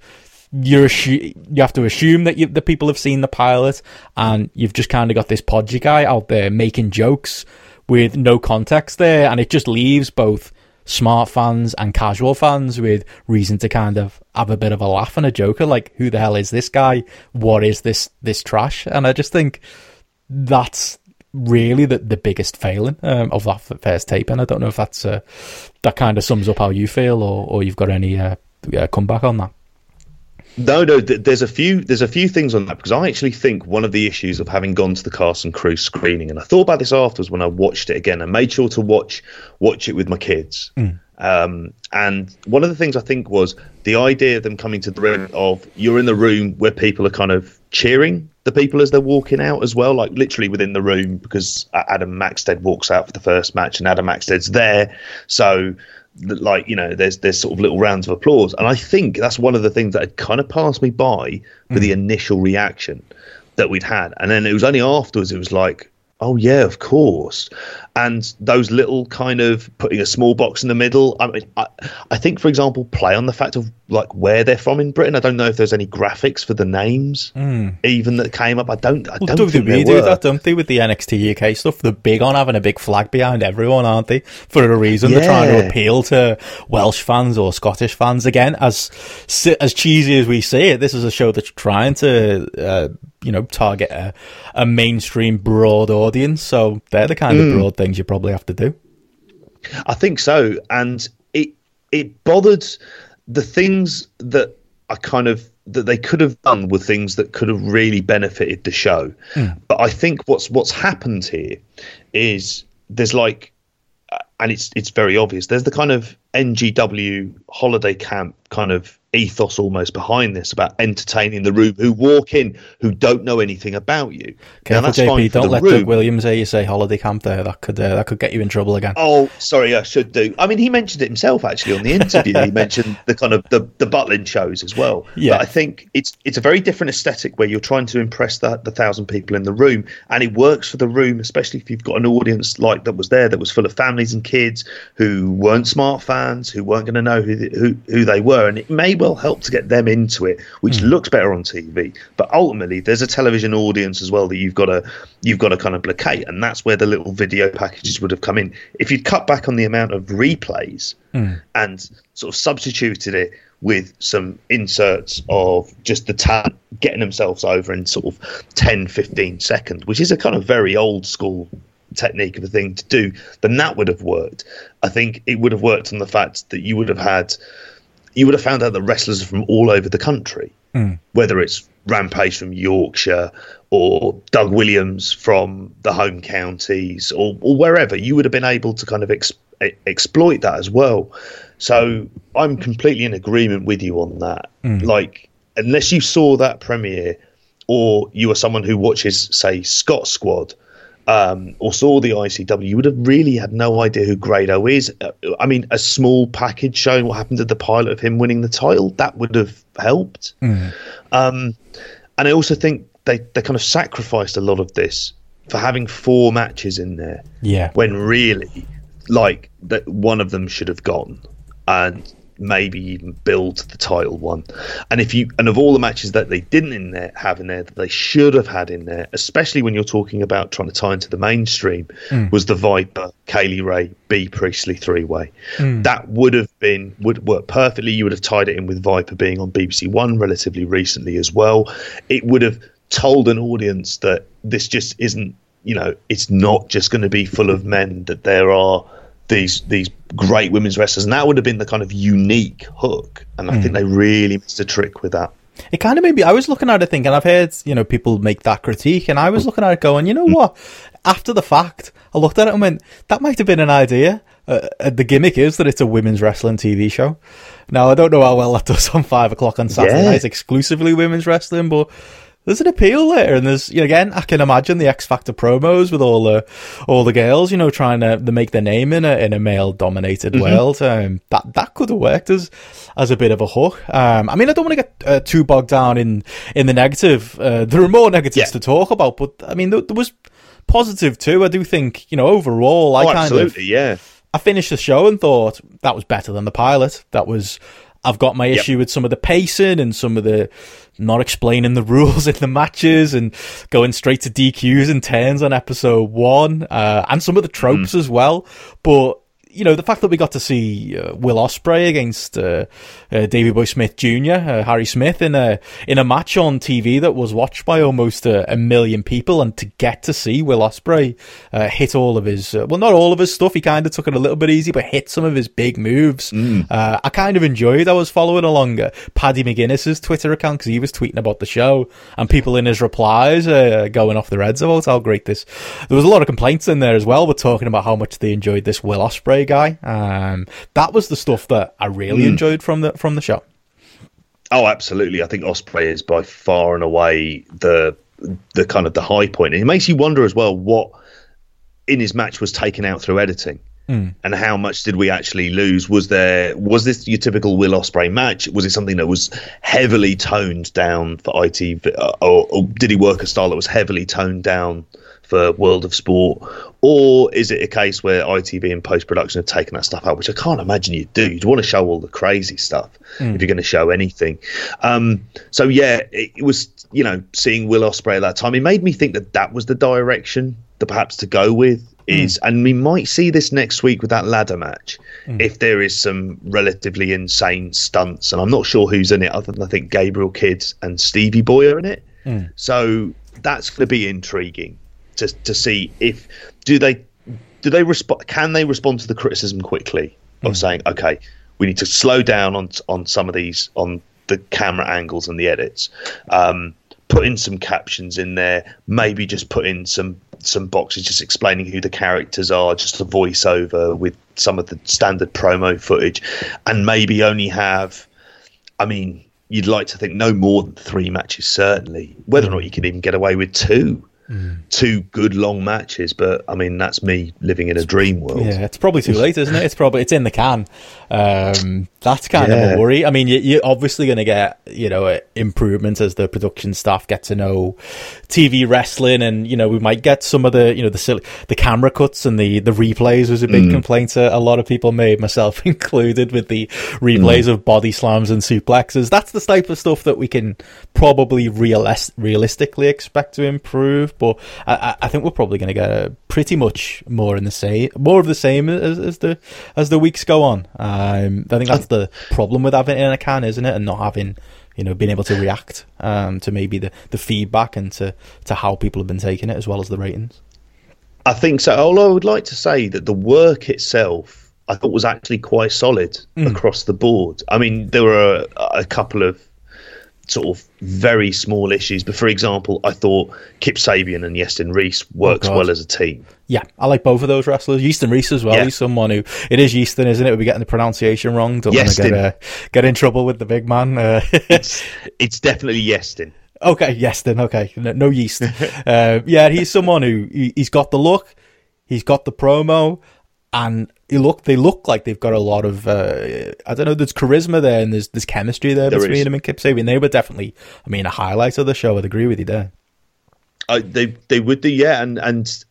You're assu- you have to assume that you, the people have seen the pilot, and you've just kind of got this podgy guy out there making jokes with no context there, and it just leaves both smart fans and casual fans with reason to kind of have a bit of a laugh and a joker, like, who the hell is this guy? What is this this trash? And I just think that's really the, the biggest failing um, of that first tape, and I don't know if that's uh, that kind of sums up how you feel, or, or you've got any uh, uh, comeback on that. No, no. There's a few. There's a few things on that, because I actually think one of the issues of having gone to the Carson Crew screening, and I thought about this afterwards when I watched it again. I made sure to watch watch it with my kids. Mm. Um, and one of the things I think was the idea of them coming to the ring of you're in the room where people are kind of cheering the people as they're walking out as well, like literally within the room, because Adam Maxted walks out for the first match and Adam Maxted's there, so. Like, you know, there's there's sort of little rounds of applause, and I think that's one of the things that had kind of passed me by for mm. the initial reaction that we'd had, and then it was only afterwards it was like, oh yeah, of course. And those little kind of putting a small box in the middle. I mean, I, I think, for example, play on the fact of like where they're from in Britain. I don't know if there's any graphics for the names mm. even that came up. I don't. I well, don't think there do were. That, don't they, with the N X T U K stuff? They're big on having a big flag behind everyone, aren't they? For a reason, yeah. They're trying to appeal to Welsh fans or Scottish fans again. As as cheesy as we see it, this is a show that's trying to. Uh, you know, target a, a mainstream broad audience. So they're the kind mm. of broad things you probably have to do. I think so. And it it bothered the things that I kind of, that they could have done were things that could have really benefited the show. Mm. But I think what's what's happened here is there's like, and it's it's very obvious, there's the kind of N G W holiday camp kind of ethos almost behind this about entertaining the room who walk in who don't know anything about you. Okay, now, that's J P, fine. Don't let room. Doug Williams hear you say holiday camp there. That could uh, that could get you in trouble again. Oh, sorry, I should do. I mean, he mentioned it himself actually on the interview. He mentioned the kind of the, the Butlin shows as well. Yeah, but I think it's it's a very different aesthetic where you're trying to impress the, the thousand people in the room, and it works for the room, especially if you've got an audience like that was there that was full of families and kids who weren't smart fans, who weren't going to know who, the, who who they were, and it may well help to get them into it, which mm. looks better on T V. But ultimately, there's a television audience as well that you've got to you've got to kind of placate, and that's where the little video packages would have come in. If you'd cut back on the amount of replays mm. and sort of substituted it with some inserts of just the talent getting themselves over in sort of ten, fifteen seconds, which is a kind of very old school technique of a thing to do, then that would have worked. I think it would have worked on the fact that you would have had you would have found out that wrestlers are from all over the country, mm. whether it's Rampage from Yorkshire or Doug Williams from the home counties or, or wherever. You would have been able to kind of ex- exploit that as well. So I'm completely in agreement with you on that. Mm. Like, unless you saw that premiere or you are someone who watches, say, Scott Squad, Um, or saw the I C W, you would have really had no idea who Grado is. I mean, a small package showing what happened to the pilot of him winning the title, that would have helped. Mm. Um, and I also think they, they kind of sacrificed a lot of this for having four matches in there. Yeah. When really, like, that one of them should have gone and maybe even build the title one. And if you and of all the matches that they didn't in there have in there that they should have had in there, especially when you're talking about trying to tie into the mainstream, mm. was the Viper, Kaylee Ray, B Priestley three way. Mm. That would have been would work perfectly. You would have tied it in with Viper being on B B C One relatively recently as well. It would have told an audience that this just isn't, you know, it's not just going to be full of men, that there are these these great women's wrestlers, and that would have been the kind of unique hook, and I mm. think they really missed a trick with that. It kind of made me, I was looking at it thinking, I've heard, you know, people make that critique, and I was looking at it going, you know what? After the fact, I looked at it and went, that might have been an idea. Uh, the gimmick is that it's a women's wrestling T V show. Now, I don't know how well that does on five o'clock on Saturday yeah. nights, exclusively women's wrestling, but there's an appeal there. And there's, you know, again, I can imagine the X Factor promos with all the all the girls, you know, trying to make their name in a in a male dominated mm-hmm. world. Um, that that could have worked as as a bit of a hook. Um, I mean, I don't want to get uh, too bogged down in in the negative. Uh, there are more negatives yeah. to talk about, but I mean, there, there was positive too. I do think, you know, overall, oh, I kind absolutely, of yeah. I finished the show and thought that was better than the pilot. That was, I've got my issue yep. with some of the pacing and some of the not explaining the rules in the matches and going straight to D Qs and turns on episode one, uh, and some of the tropes mm. as well. But, you know, the fact that we got to see uh, Will Ospreay against uh, uh, Davey Boy Smith Junior, uh, Harry Smith, in a in a match on T V that was watched by almost a, a million people, and to get to see Will Ospreay uh, hit all of his, uh, well, not all of his stuff. He kind of took it a little bit easy, but hit some of his big moves. Mm. Uh, I kind of enjoyed. I was following along uh, Paddy McGuinness's Twitter account because he was tweeting about the show, and people in his replies uh, going off their heads about how great this. There was a lot of complaints in there as well, but talking about how much they enjoyed this Will Ospreay guy. Um that was the stuff that I really mm. enjoyed from the from the show. Oh, absolutely. I think Ospreay is by far and away the the kind of the high point. And it makes you wonder as well what in his match was taken out through editing mm. and how much did we actually lose. Was there was this your typical Will Ospreay match? Was it something that was heavily toned down for I T V, or, or did he work a style that was heavily toned down for World of Sport, or is it a case where I T V and post-production have taken that stuff out, which I can't imagine you'd do. You'd want to show all the crazy stuff mm. if you're going to show anything. Um, so, yeah, it, it was, you know, seeing Will Ospreay at that time, it made me think that that was the direction that perhaps to go with is, mm. and we might see this next week with that ladder match, mm. if there is some relatively insane stunts, and I'm not sure who's in it other than I think Gabriel Kidd and Stevie Boy are in it. Mm. So that's going to be intriguing. To, to see if do they do they respond? Can they respond to the criticism quickly of mm. saying, okay, we need to slow down on on some of these, on the camera angles and the edits, um, put in some captions in there, maybe just put in some some boxes just explaining who the characters are, just a voiceover with some of the standard promo footage, and maybe only have, I mean, you'd like to think no more than three matches certainly. Whether or not you can even get away with two. Mm. Two good long matches, but I mean that's me living in a dream world. Yeah, it's probably too late, isn't it? It's probably it's in the can. Um, that's kind yeah. of a worry. I mean, you, you're obviously going to get, you know, improvements as the production staff get to know T V wrestling, and you know we might get some of the you know the silly, the camera cuts and the, the replays was a big mm. complaint a, a lot of people made, myself included, with the replays mm. of body slams and suplexes. That's the type of stuff that we can probably realis- realistically expect to improve. But I, I think we're probably going to get a pretty much more in the same, more of the same as, as the as the weeks go on. Um, I think that's the problem with having it in a can, isn't it, and not having, you know, being able to react um, to maybe the, the feedback and to, to how people have been taking it as well as the ratings. I think so. Although I would like to say that the work itself, I thought, was actually quite solid mm. across the board. I mean, there were a, a couple of sort of very small issues, but for example, I thought Kip Sabian and Yestin Reese works oh well as a team. Yeah, I like both of those wrestlers. Yestin Reese as well. Yeah. He's someone who it is Yestin, isn't it? We'll be getting the pronunciation wrong. Don't want to get uh, get in trouble with the big man. Uh, it's, it's definitely Yestin. Okay, Yestin. Okay, no, no yeast. uh, yeah, he's someone who he, he's got the look, he's got the promo, and he look they look like they've got a lot of uh, I don't know, there's charisma there and there's there's chemistry there, there between is. him and Kip Sabian. They were definitely, I mean, a highlight of the show. I'd agree with you there. Uh, they they would do, yeah, and and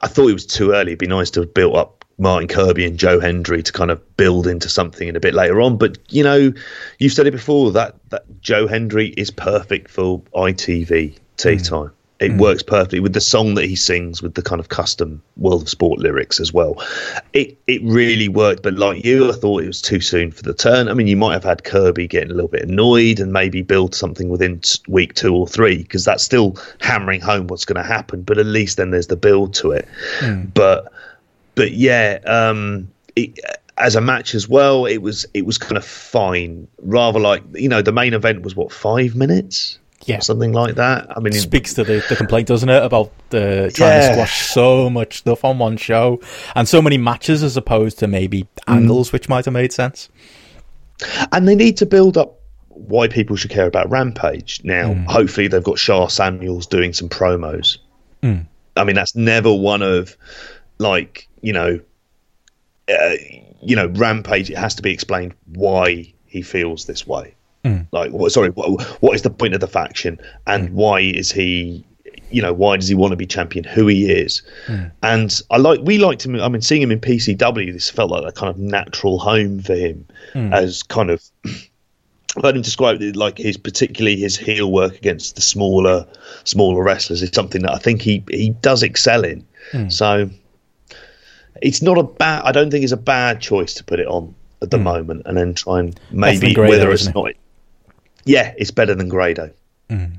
I thought it was too early. It'd be nice to have built up Martin Kirby and Joe Hendry to kind of build into something in a bit later on. But you know, you've said it before that that Joe Hendry is perfect for I T V tea mm. time. It mm. works perfectly with the song that he sings, with the kind of custom World of Sport lyrics as well. It it really worked, but like you, I thought it was too soon for the turn. I mean, you might have had Kirby getting a little bit annoyed and maybe build something within week two or three, because that's still hammering home what's going to happen. But at least then there's the build to it. Mm. But but yeah, um, it, as a match as well, it was it was kind of fine. Rather like, you know, the main event was what, five minutes? Yeah. Or something like that. I mean, it speaks to the, the complaint, doesn't it, about the trying yeah. to squash so much stuff on one show and so many matches as opposed to maybe angles, mm. which might have made sense. And they need to build up why people should care about Rampage now. Mm. Hopefully, they've got Shah Samuels doing some promos. Mm. I mean, that's never one of, like, you know, uh, you know, Rampage. It has to be explained why he feels this way. Mm. Like, well, sorry, what, what is the point of the faction, and mm. why is he? You know, why does he want to be champion? Who he is? Mm. And I like we liked him. I mean, seeing him in P C W, this felt like a kind of natural home for him, mm. as kind of. I've heard him describe it like his, particularly his heel work against the smaller, smaller wrestlers is something that I think he, he does excel in. Mm. So it's not a bad. I don't think it's a bad choice to put it on at the mm. moment, and then try and maybe Grado, whether it's it? not. Yeah, it's better than Grado. Mm.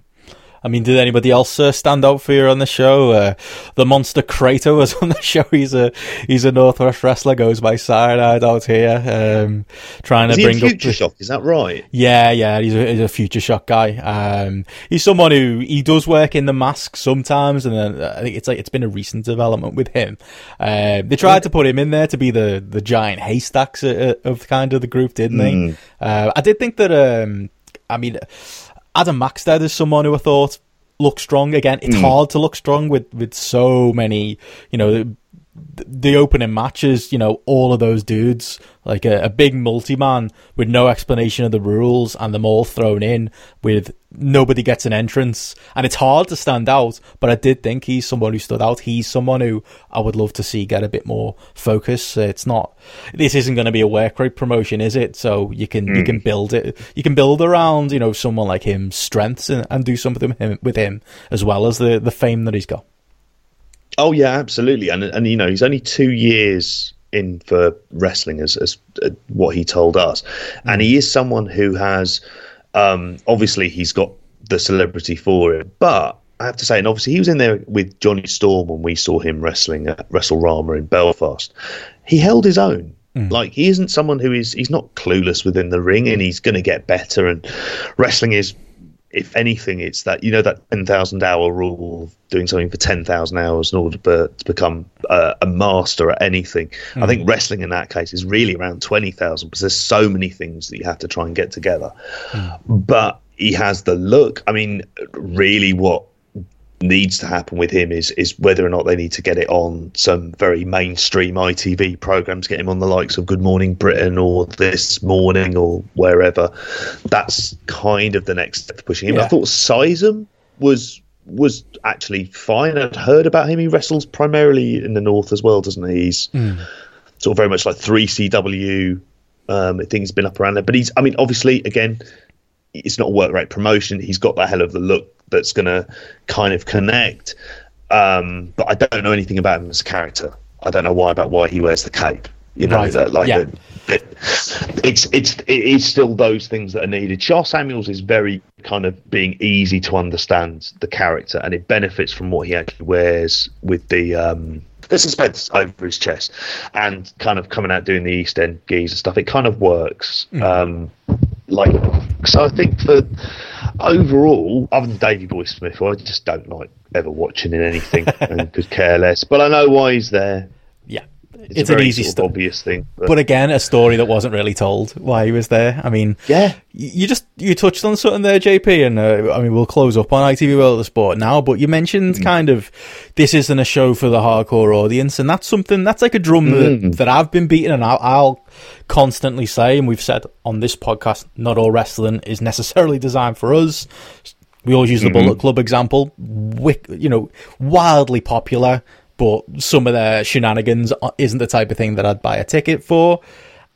I mean, did anybody else uh, stand out for you on the show? Uh, the Monster Crater was on the show. He's a he's a Northwest wrestler, goes by Cyanide out here, um, trying is to he bring a Future up the... Shock. Is that right? Yeah, yeah. He's a, he's a Future Shock guy. Um, he's someone who he does work in the mask sometimes, and then I think it's like it's been a recent development with him. Uh, they tried yeah. to put him in there to be the the giant haystacks of, of kind of the group, didn't they? Mm. Uh, I did think that. Um, I mean. Adam Maxted is someone who I thought looked strong. Again, it's mm. hard to look strong with, with so many, you know, the, the opening matches, you know, all of those dudes, like a, a big multi-man with no explanation of the rules and them all thrown in with nobody gets an entrance. And it's hard to stand out, but I did think he's someone who stood out. He's someone who I would love to see get a bit more focus. It's not, this isn't going to be a work rate promotion, is it? So you can mm. you can build it, you can build around, you know, someone like him's strengths and, and do something with him, with him as well as the, the fame that he's got. Oh yeah, absolutely. And and you know, he's only two years in for wrestling, as as uh, what he told us. And he is someone who has, um, obviously, he's got the celebrity for it. But I have to say, and obviously, he was in there with Johnny Storm when we saw him wrestling at WrestleRama in Belfast. He held his own. Mm. Like, he isn't someone who is he's not clueless within the ring, and he's going to get better. And wrestling is. If anything, it's that, you know, that ten thousand hour rule of doing something for ten thousand hours in order to, be, to become uh, a master at anything. Mm. I think wrestling in that case is really around twenty thousand because there's so many things that you have to try and get together. Mm. But he has the look. I mean, really what needs to happen with him is is whether or not they need to get it on some very mainstream I T V programs, get him on the likes of Good Morning Britain or This Morning or wherever. That's kind of the next step to pushing him. Yeah. I thought Sizem was was actually fine. I'd heard about him. He wrestles primarily in the north as well, doesn't he? He's mm. sort of very much like three C W. Um, I think he's been up around there. But he's, I mean, obviously, again, it's not a work rate promotion. He's got that hell of the look that's going to kind of connect. Um, but I don't know anything about him as a character. I don't know why about why he wears the cape. You know, right. that like yeah. the, it's it's it is still those things that are needed. Shah Samuels is very kind of being easy to understand the character, and it benefits from what he actually wears with the um, the suspense over his chest and kind of coming out doing the East End geese and stuff. It kind of works. Mm. Um, like so, I think for. Overall, other than Davey Boy Smith, who I just don't like ever watching in anything and could care less. But I know why he's there. Yeah, it's, it's a an very easy, sort of st- obvious thing. But. but again, a story that wasn't really told why he was there. I mean, yeah, you just you touched on something there, J P, and uh, I mean, we'll close up on I T V World of Sport now. But you mentioned mm. kind of this isn't a show for the hardcore audience, and that's something that's like a drum mm. that, that I've been beating, and I'll. I'll constantly say, and we've said on this podcast, not all wrestling is necessarily designed for us. We always use the mm-hmm. Bullet Club example, you know, wildly popular, but some of their shenanigans isn't the type of thing that I'd buy a ticket for.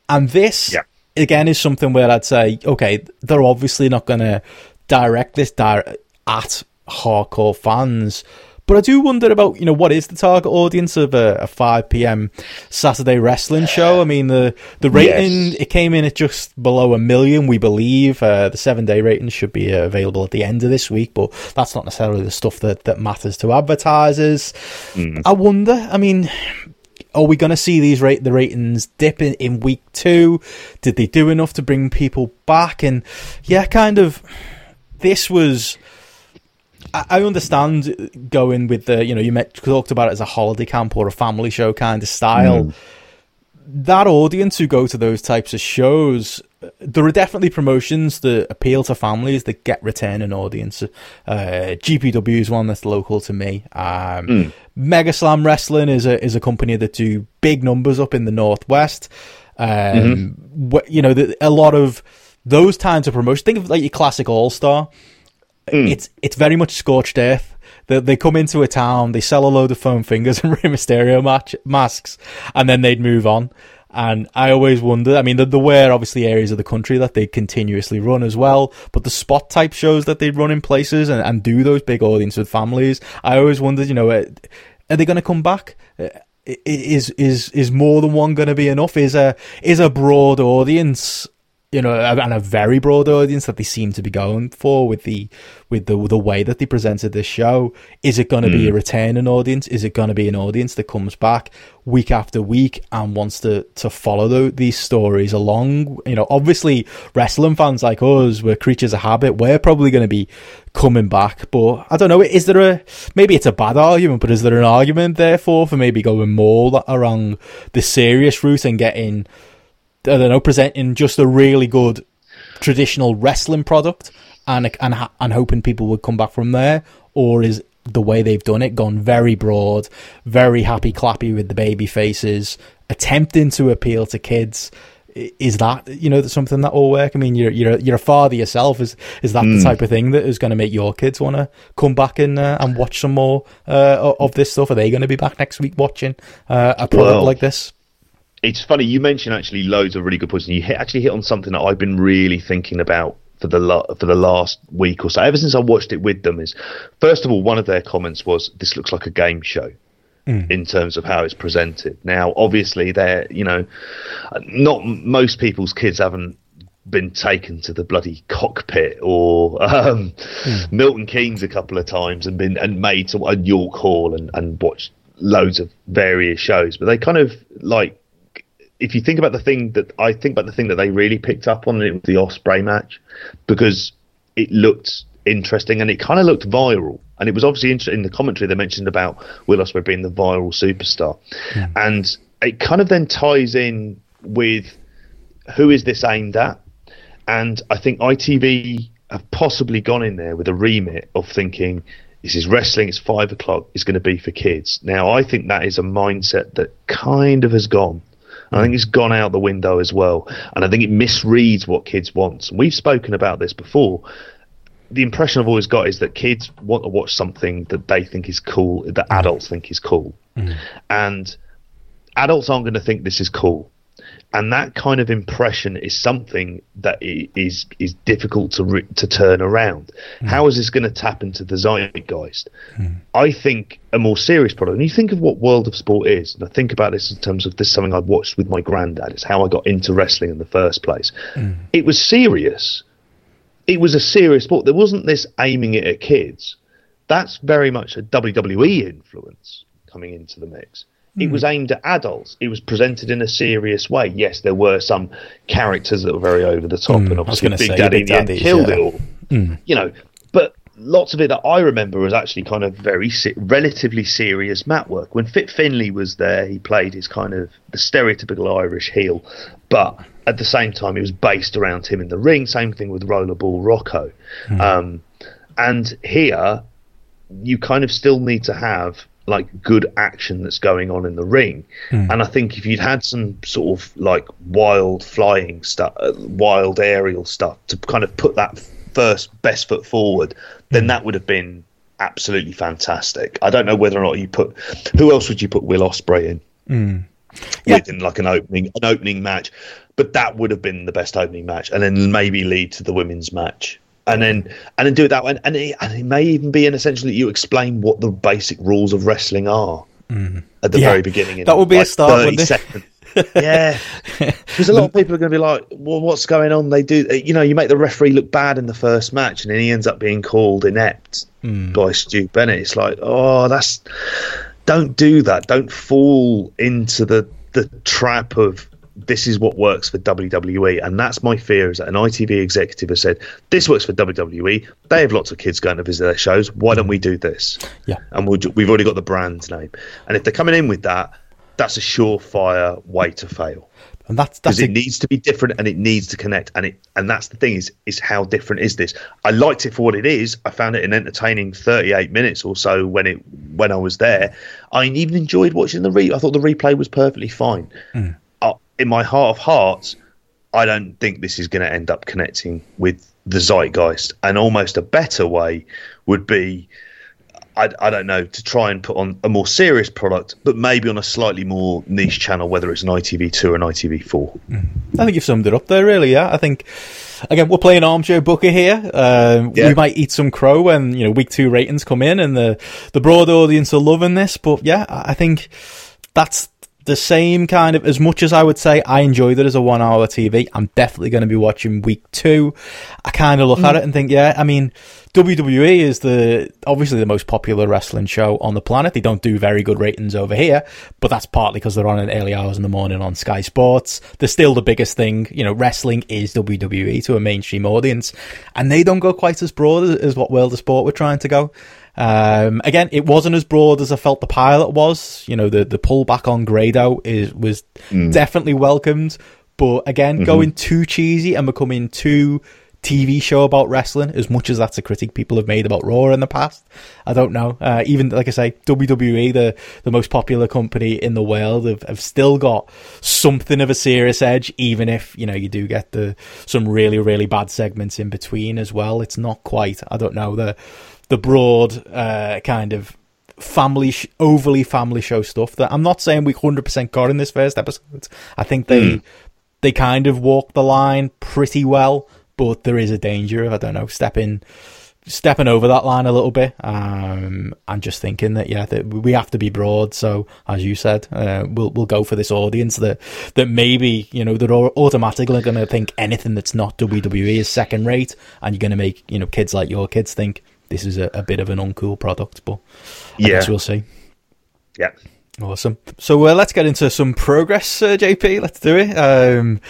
And this, yeah. again, is something where I'd say, okay, they're obviously not going to direct this dire- at hardcore fans. But I do wonder about, you know, what is the target audience of a, a five p.m. Saturday wrestling show? I mean, the, the rating, yes. it came in at just below a million, we believe. Uh, the seven-day rating should be uh, available at the end of this week, but that's not necessarily the stuff that, that matters to advertisers. Mm. I wonder, I mean, are we going to see these rate the ratings dip in, in week two? Did they do enough to bring people back? And yeah, kind of, this was... I understand going with the, you know, you met, talked about it as a holiday camp or a family show kind of style. Mm. That audience who go to those types of shows, there are definitely promotions that appeal to families that get returning audience. Uh, G P W is one that's local to me. Um, mm. Mega Slam Wrestling is a is a company that do big numbers up in the Northwest. Um, mm-hmm. wh- you know, the, a lot of those kinds of promotions. Think of like your classic All Star. Mm. It's it's very much scorched earth. They, they come into a town, they sell a load of foam fingers and Rey Mysterio match, masks, and then they'd move on. And I always wonder, I mean, there, there were obviously areas of the country that they continuously run as well, but the spot type shows that they run in places and, and do those big audience with families, I always wondered, you know, are they going to come back? Is is is more than one going to be enough? Is a is a broad audience? You know, and a very broad audience that they seem to be going for with the with the the way that they presented this show. Is it going to mm. be a returning audience? Is it going to be an audience that comes back week after week and wants to to follow the, these stories along? You know, obviously, wrestling fans like us, we're creatures of habit. We're probably going to be coming back, but I don't know. Is there a maybe it's a bad argument, but is there an argument therefore for maybe going more around the serious route and getting? I don't know, presenting just a really good traditional wrestling product and and and hoping people would come back from there? Or is the way they've done it gone very broad, very happy clappy with the baby faces, attempting to appeal to kids? Is that, you know, something that will work? I mean, you're you're you're a father yourself. Is is that mm. the type of thing that is going to make your kids want to come back and uh, and watch some more uh, of this stuff? Are they going to be back next week watching uh, a product wow. like this? It's funny, you mentioned actually loads of really good points, and you hit, actually hit on something that I've been really thinking about for the lo- for the last week or so, ever since I watched it with them. Is, first of all, one of their comments was, this looks like a game show mm. in terms of how it's presented. Now, obviously, they're, you know, not most people's kids haven't been taken to the bloody cockpit or um, mm. Milton Keynes a couple of times and been and made to a York Hall and, and watched loads of various shows, but they kind of like, if you think about the thing that I think about the thing that they really picked up on, it was the Ospreay match, because it looked interesting and it kind of looked viral. And it was obviously interesting in the commentary they mentioned about Will Ospreay being the viral superstar. Yeah. And it kind of then ties in with who is this aimed at? And I think I T V have possibly gone in there with a remit of thinking, this is wrestling, it's five o'clock, it's going to be for kids. Now, I think that is a mindset that kind of has gone. I think it's gone out the window as well. And I think it misreads what kids want. We've spoken about this before. The impression I've always got is that kids want to watch something that they think is cool, that adults think is cool. Mm. And adults aren't going to think this is cool. And that kind of impression is something that is is difficult to re- to turn around. Mm. How is this going to tap into the zeitgeist? Mm. I think a more serious product, and you think of what World of Sport is, and I think about this in terms of this is something I'd watched with my granddad, it's how I got into wrestling in the first place. Mm. It was serious. It was a serious sport. There wasn't this aiming it at kids. That's very much a W W E influence coming into the mix. It was aimed at adults. It was presented in a serious way. Yes, there were some characters that were very over the top, mm, and obviously Big say, Daddy, Big Daddy killed yeah. it all. Mm. You know, but lots of it that I remember was actually kind of very se- relatively serious mat work. When Fit Finlay was there, he played his kind of the stereotypical Irish heel, but at the same time, it was based around him in the ring. Same thing with Rollerball Rocco, mm. um, and here you kind of still need to have, like, good action that's going on in the ring. Mm. And I think if you'd had some sort of like wild flying stuff, uh, wild aerial stuff to kind of put that first best foot forward, then that would have been absolutely fantastic. I don't know whether or not you put, who else would you put Will Ospreay in? Mm. Yeah. Within like an opening, an opening match, but that would have been the best opening match, and then maybe lead to the women's match. And then and then do it that way. And, and, it, and it may even be an essential that you explain what the basic rules of wrestling are mm. at the yeah. very beginning. That would be like a start, wouldn't it? Yeah. Because a lot of people are going to be like, well, what's going on? They do, you know, you make the referee look bad in the first match and then he ends up being called inept mm. by Stu Bennett. It's like, oh, that's... don't do that. Don't fall into the the trap of this is what works for W W E. And that's my fear, is that an I T V executive has said, this works for W W E. They have lots of kids going to visit their shows. Why don't we do this? Yeah. And we'll, we've already got the brand name. And if they're coming in with that, that's a surefire way to fail. And that's because it a... needs to be different, and it needs to connect. And it and that's the thing, is is how different is this? I liked it for what it is. I found it an entertaining thirty-eight minutes or so when it when I was there. I even enjoyed watching the re. I thought the replay was perfectly fine. Mm. Uh, in my heart of hearts, I don't think this is going to end up connecting with the zeitgeist. And almost a better way would be, I, I don't know, to try and put on a more serious product, but maybe on a slightly more niche channel, whether it's an I T V two or an I T V four. I think you've summed it up there, really, yeah. I think, again, we're playing armchair booker here. Um, yeah. We might eat some crow when, you know, week two ratings come in and the, the broad audience are loving this. But, yeah, I think that's the same kind of, as much as I would say I enjoyed it as a one-hour T V, I'm definitely going to be watching week two. I kind of look mm. at it and think, yeah, I mean, W W E is the obviously the most popular wrestling show on the planet. They don't do very good ratings over here, but that's partly because they're on at early hours in the morning on Sky Sports. They're still the biggest thing. You know, wrestling is W W E to a mainstream audience, and they don't go quite as broad as, as what World of Sport were trying to go. Um, again, it wasn't as broad as I felt the pilot was. You know, the, the pullback on Grado is was mm. definitely welcomed, but again, mm-hmm. going too cheesy and becoming too T V show about wrestling, as much as that's a critique people have made about Raw in the past. I don't know. Uh, even, like I say, W W E, the, the most popular company in the world, have, have still got something of a serious edge, even if, you know, you do get the some really, really bad segments in between as well. It's not quite, I don't know, the, the broad uh, kind of family, sh- overly family show stuff that I'm not saying we one hundred percent got in this first episode. I think they mm. they kind of walked the line pretty well. But there is a danger of, I don't know, stepping stepping over that line a little bit. Um, I'm just thinking that, yeah, that we have to be broad. So, as you said, uh, we'll we'll go for this audience that that maybe, you know, they're automatically going to think anything that's not W W E is second rate, and you're going to make, you know, kids like your kids think this is a, a bit of an uncool product. But I yeah. guess we'll see. Yeah. Awesome. So uh, let's get into some progress, uh, J P. Let's do it. Um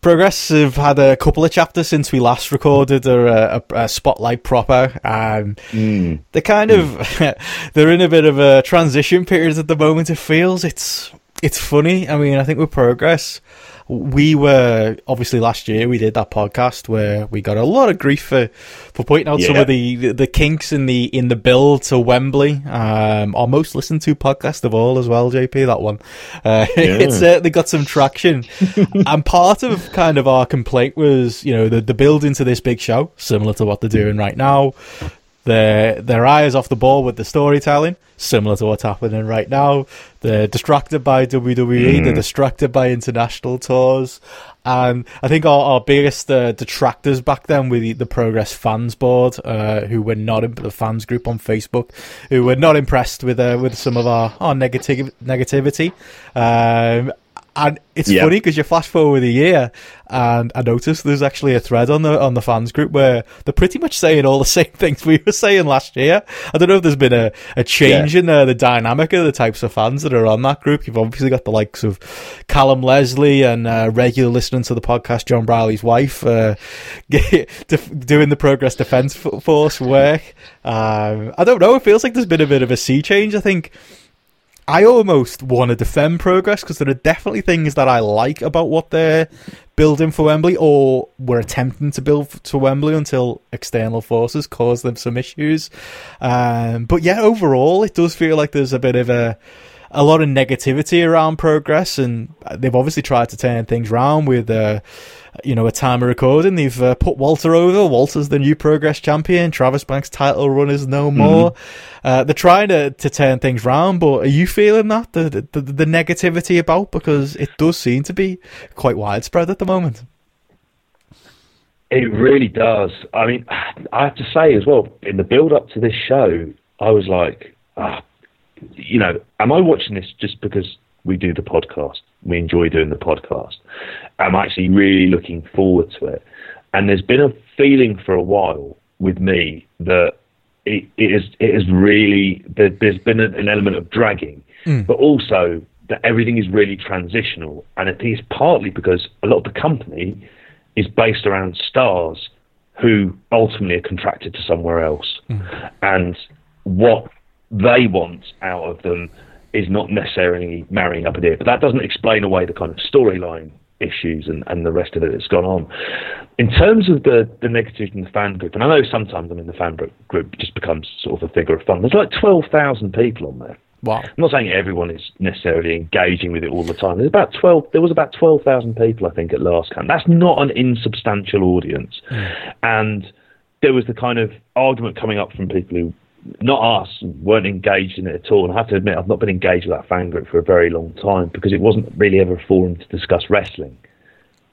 Progress have had a couple of chapters since we last recorded a, a, a spotlight proper. Um, mm. They're kind of mm. they're in a bit of a transition period at the moment. It feels it's it's funny. I mean, I think with Progress, we were obviously last year we did that podcast where we got a lot of grief for, for pointing out yeah. some of the, the kinks in the in the build to Wembley. Um, our most listened to podcast of all as well, J P. That one, uh, yeah. it certainly got some traction. And part of kind of our complaint was, you know, the the build into this big show, similar to what they're doing right now. Their their eyes off the ball with the storytelling, similar to what's happening right now. They're distracted by W W E. Mm. They're distracted by international tours. And I think our, our biggest uh, detractors back then were the, the Progress fans board, uh, who were not in the fans group on Facebook, who were not impressed with uh, with some of our our negativ- negativity. Um, and it's yeah. funny because you flash forward a year, and I noticed there's actually a thread on the on the fans group where they're pretty much saying all the same things we were saying last year. I don't know if there's been a, a change yeah. in uh, the dynamic of the types of fans that are on that group. You've obviously got the likes of Callum Leslie and uh, regular listening to the podcast, John Briley's wife, uh, doing the Progress Defence Force work. Um, I don't know. It feels like there's been a bit of a sea change, I think. I almost want to defend Progress because there are definitely things that I like about what they're building for Wembley, or were attempting to build to Wembley until external forces caused them some issues. Um, but yeah, overall, it does feel like there's a bit of a a lot of negativity around Progress, and they've obviously tried to turn things around with, uh, you know, a time of recording. They've uh, put Walter over. Walter's the new Progress champion. Travis Banks' title run is no more. Mm-hmm. Uh, they're trying to, to turn things around, but are you feeling that, the, the, the negativity about? Because it does seem to be quite widespread at the moment. It really does. I mean, I have to say as well, in the build-up to this show, I was like, ah, you know, am I watching this just because we do the podcast? We enjoy doing the podcast. I'm actually really looking forward to it. And there's been a feeling for a while with me that it, it is it is really there's been an element of dragging, mm. but also that everything is really transitional, and it is partly because a lot of the company is based around stars who ultimately are contracted to somewhere else, mm. and what they want out of them is not necessarily marrying up a deal. But that doesn't explain away the kind of storyline issues and, and the rest of it that's gone on. In terms of the, the negativity in the fan group, and I know sometimes I mean the fan group just becomes sort of a figure of fun. There's like twelve thousand people on there. Wow. I'm not saying everyone is necessarily engaging with it all the time. There's about twelve. There was about twelve thousand people, I think, at last count. That's not an insubstantial audience. Mm. And there was the kind of argument coming up from people who, not us, weren't engaged in it at all. And I have to admit, I've not been engaged with that fan group for a very long time because it wasn't really ever a forum to discuss wrestling.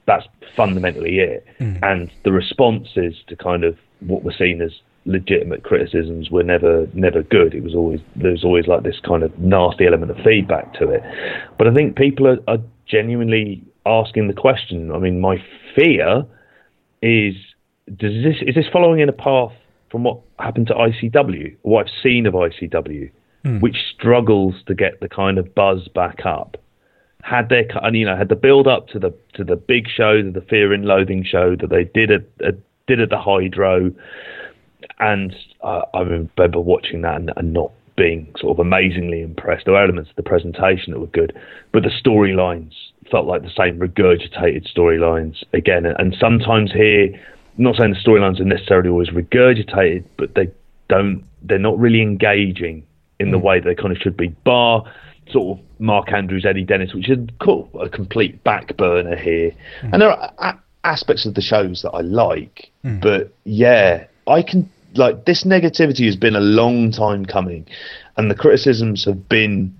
That's fundamentally it. Mm. And the responses to kind of what were seen as legitimate criticisms were never never good. It was always there was always like this kind of nasty element of feedback to it. But I think people are, are genuinely asking the question. I mean, my fear is does this is this following in a path from what happened to I C W, what I've seen of I C W, mm. which struggles to get the kind of buzz back up. Had their, you know, had the build up to the to the big show, to the Fear and Loathing show that they did at, at did at the Hydro, and uh, I remember watching that and, and not being sort of amazingly impressed. There were elements of the presentation that were good, but the storylines felt like the same regurgitated storylines again. And, and sometimes here, I'm not saying the storylines are necessarily always regurgitated, but they don't, they're not really engaging in the way they kind of should be, bar sort of Mark Andrews, Eddie Dennis, which is cool, a complete back burner here. Mm. And there are a- aspects of the shows that I like, mm. but yeah, I can, like, this negativity has been a long time coming, and the criticisms have been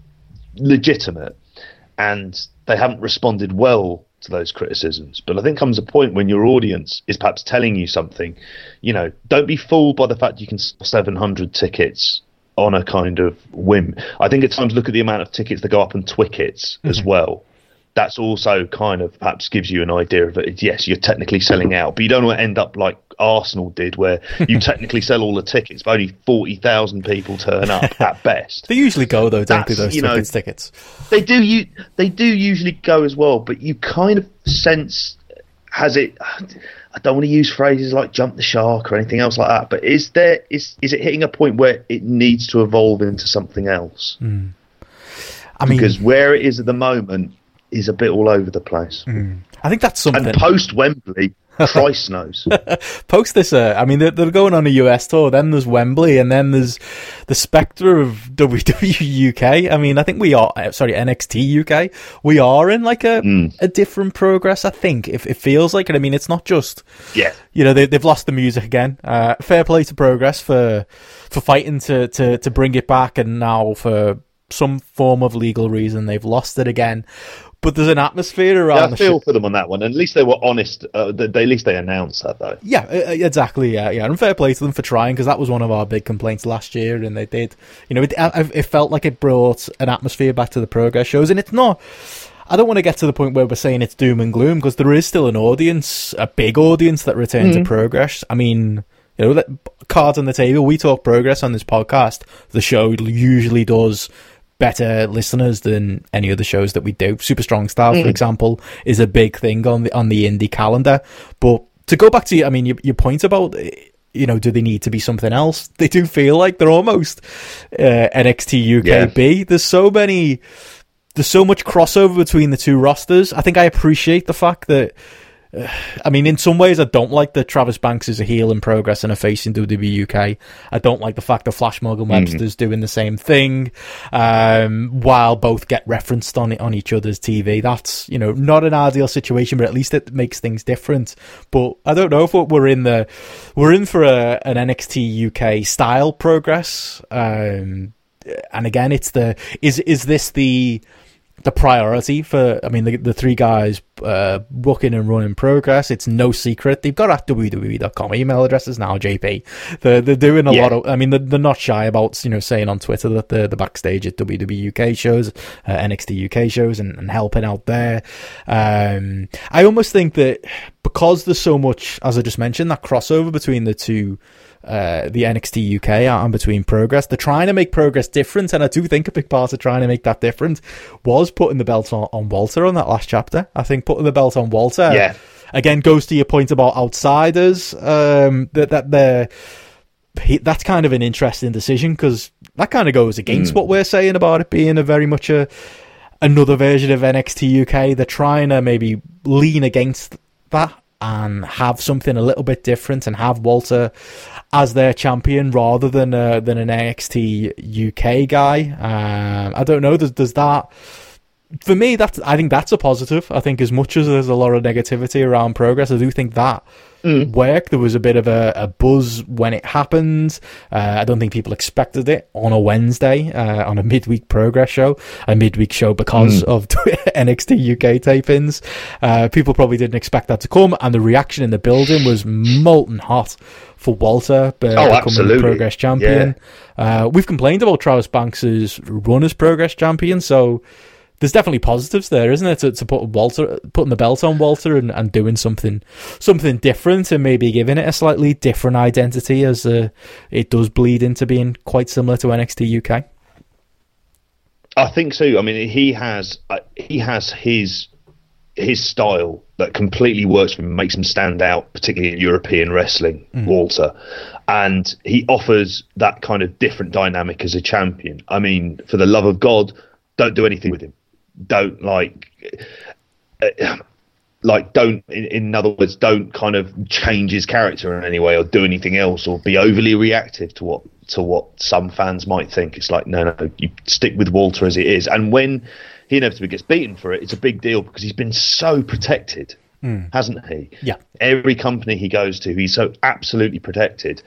legitimate, and they haven't responded well to those criticisms. But I think comes a point when your audience is perhaps telling you something. You know, don't be fooled by the fact you can sell seven hundred tickets on a kind of whim. I think at times look at the amount of tickets that go up and Twickets mm-hmm. as well. That's also kind of perhaps gives you an idea of it. Yes, you're technically selling out, but you don't want to end up like Arsenal did, where you technically sell all the tickets, but only forty thousand people turn up at best. They usually go, though, don't they, those you know, tickets? They do, you, they do usually go as well, but you kind of sense, has it... I don't want to use phrases like jump the shark or anything else like that, but is there is is it hitting a point where it needs to evolve into something else? Mm. I mean, because where it is at the moment is a bit all over the place. Mm. I think that's something... And post-Wembley... Christ knows. Post this. Uh, I mean, they're, they're going on a U S tour. Then there's Wembley, and then there's the spectre of W W E U K. I mean, I think we are sorry N X T U K. We are in like a mm. a different progress. I think if it feels like it. I mean, it's not just yeah. You know, they, they've lost the music again. Uh, fair play to Progress for for fighting to, to, to bring it back, and now for some form of legal reason they've lost it again. But there's an atmosphere around. Yeah, I feel the sh- for them on that one. And at least they were honest. Uh, they, they, at least they announced that, though. Yeah, exactly. Yeah, yeah. And fair play to them for trying, because that was one of our big complaints last year, and they did. You know, it, it felt like it brought an atmosphere back to the Progress shows, and it's not. I don't want to get to the point where we're saying it's doom and gloom, because there is still an audience, a big audience that returns mm-hmm. to Progress. I mean, you know, cards on the table. We talk Progress on this podcast. The show usually does better listeners than any other shows that we do. Super Strong Style, mm. for example, is a big thing on the on the indie calendar. But to go back to, I mean, your, your point about, you know, do they need to be something else? They do feel like they're almost uh, N X T U K B. Yeah. There's so many, there's so much crossover between the two rosters. I think I appreciate the fact that. I mean, in some ways, I don't like that Travis Banks is a heel in Progress and a face in W W E U K. I don't like the fact that Flash Morgan Webster's mm-hmm. doing the same thing, um, while both get referenced on on each other's T V. That's, you know, not an ideal situation, but at least it makes things different. But I don't know if we're in the we're in for a, an N X T U K style Progress. Um, and again, it's the is is this the the priority for, I mean, the, the three guys uh, booking and running Progress? It's no secret. They've got at W W E dot com email addresses now, J P. They're, they're doing a yeah. lot of, I mean, they're, they're not shy about, you know, saying on Twitter that they're the backstage at W W E U K shows, uh, N X T U K shows, and, and helping out there. Um, I almost think that because there's so much, as I just mentioned, that crossover between the two uh, the N X T U K out and between Progress. They're trying to make Progress different, and I do think a big part of trying to make that different was putting the belt on, on Walter on that last chapter. I think putting the belt on Walter, yeah. again, goes to your point about outsiders, um, that, that they're... He, that's kind of an interesting decision, because that kind of goes against mm. what we're saying about it being a very much a another version of N X T U K. They're trying to maybe lean against that and have something a little bit different and have Walter as their champion rather than uh, than an N X T U K guy. Um, I don't know. Does does that? For me, that's I think that's a positive. I think as much as there's a lot of negativity around Progress, I do think that. Mm. work. There was a bit of a, a buzz when it happened. Uh, I don't think people expected it on a Wednesday, uh, on a midweek Progress show, a midweek show because mm. of N X T U K tapings. Uh, people probably didn't expect that to come, and the reaction in the building was molten hot for Walter uh, oh, becoming the Progress champion. Yeah. Uh, we've complained about Travis Banks's run as Progress champion, so there's definitely positives there, isn't it? To, to put Walter, putting the belt on Walter and, and doing something something different and maybe giving it a slightly different identity, as uh, it does bleed into being quite similar to N X T U K. I think so. I mean, he has uh, he has his his style that completely works for him, makes him stand out, particularly in European wrestling, mm. Walter. And he offers that kind of different dynamic as a champion. I mean, for the love of God, don't do anything with him. Don't like, uh, like don't. In, in other words, don't kind of change his character in any way, or do anything else, or be overly reactive to what to what some fans might think. It's like, no, no, you stick with Walter as it is. And when he inevitably gets beaten for it, it's a big deal because he's been so protected, mm. hasn't he? Yeah. Every company he goes to, he's so absolutely protected.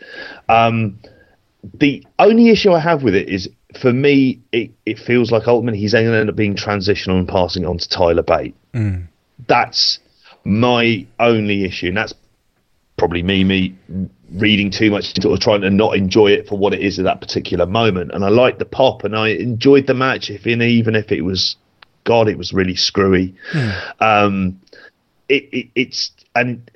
Um, the only issue I have with it is, for me, it, it feels like ultimately he's going to end up being transitional and passing on to Tyler Bate. Mm. That's my only issue, and that's probably me me reading too much into it or trying to not enjoy it for what it is at that particular moment. And I liked the pop, and I enjoyed the match, if in, even if it was, God, it was really screwy. Mm. Um, it, it it's and.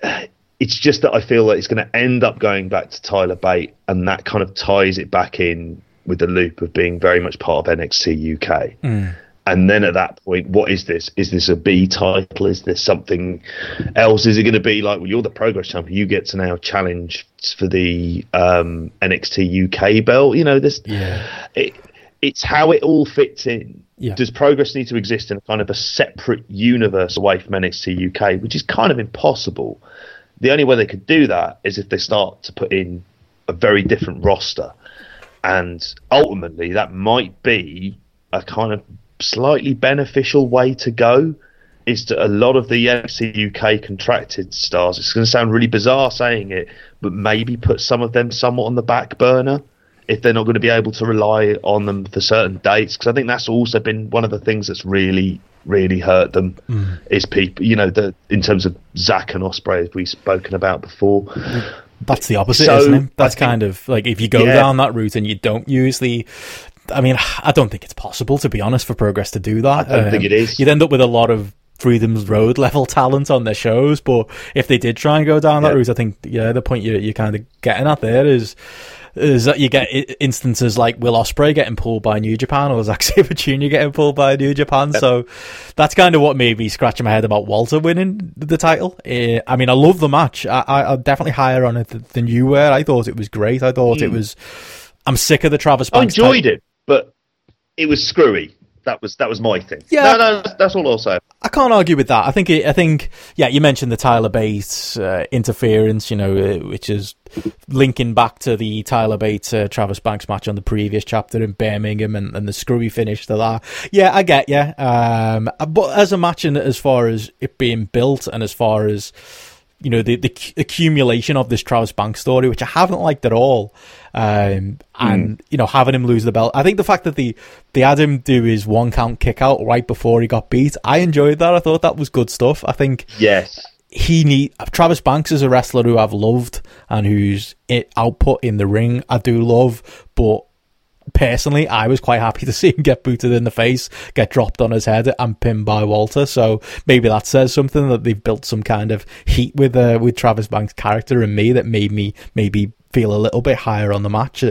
It's just that I feel that it's going to end up going back to Tyler Bate, and that kind of ties it back in with the loop of being very much part of N X T U K. Mm. And then at that point, what is this? Is this a B title? Is this something else? Is it going to be like, well, you're the Progress champion, you get to now challenge for the um, N X T U K belt? You know, this. Yeah. It, it's how it all fits in. Yeah. Does Progress need to exist in a kind of a separate universe away from N X T U K, which is kind of impossible? The only way they could do that is if they start to put in a very different roster. And ultimately, that might be a kind of slightly beneficial way to go, is to a lot of the N X T U K contracted stars. It's going to sound really bizarre saying it, but maybe put some of them somewhat on the back burner if they're not going to be able to rely on them for certain dates. Because I think that's also been one of the things that's really... really hurt them mm. is people, you know, the in terms of Zach and Ospreay, as we've spoken about before. That's the opposite, so, isn't it? That's think, kind of like, if you go yeah. down that route and you don't use the, I mean, I don't think it's possible, to be honest, for Progress to do that. I don't um, think it is. You'd end up with a lot of Freedom's Road level talent on their shows, but if they did try and go down that yeah. route, I think yeah, the point you're, you're kind of getting at there is is that you get instances like Will Ospreay getting pulled by New Japan, or Zack Sabre Junior getting pulled by New Japan. Yep. So that's kind of what made me scratching my head about Walter winning the title. Uh, I mean, I love the match. I, I, I'm definitely higher on it than you were. I thought it was great. I thought mm. it was... I'm sick of the Travis Banks. I enjoyed type. it, but it was screwy. That was that was my thing. Yeah, no, no, that's all I'll say. I can't argue with that. I think it, I think yeah. You mentioned the Tyler Bate uh, interference, you know, uh, which is linking back to the Tyler Bate uh, Travis Banks match on the previous chapter in Birmingham, and, and the screwy finish to that. Yeah, I get yeah. Um, but as a match, and as far as it being built, and as far as, you know, the, the accumulation of this Travis Banks story, which I haven't liked at all, um, and mm. you know, having him lose the belt. I think the fact that the they had him do his one count kick out right before he got beat, I enjoyed that. I thought that was good stuff. I think yes, he need Travis Banks is a wrestler who I've loved and whose output in the ring I do love, but personally, I was quite happy to see him get booted in the face, get dropped on his head, and pinned by Walter. So maybe that says something, that they've built some kind of heat with uh, with Travis Banks' character and me, that made me maybe feel a little bit higher on the match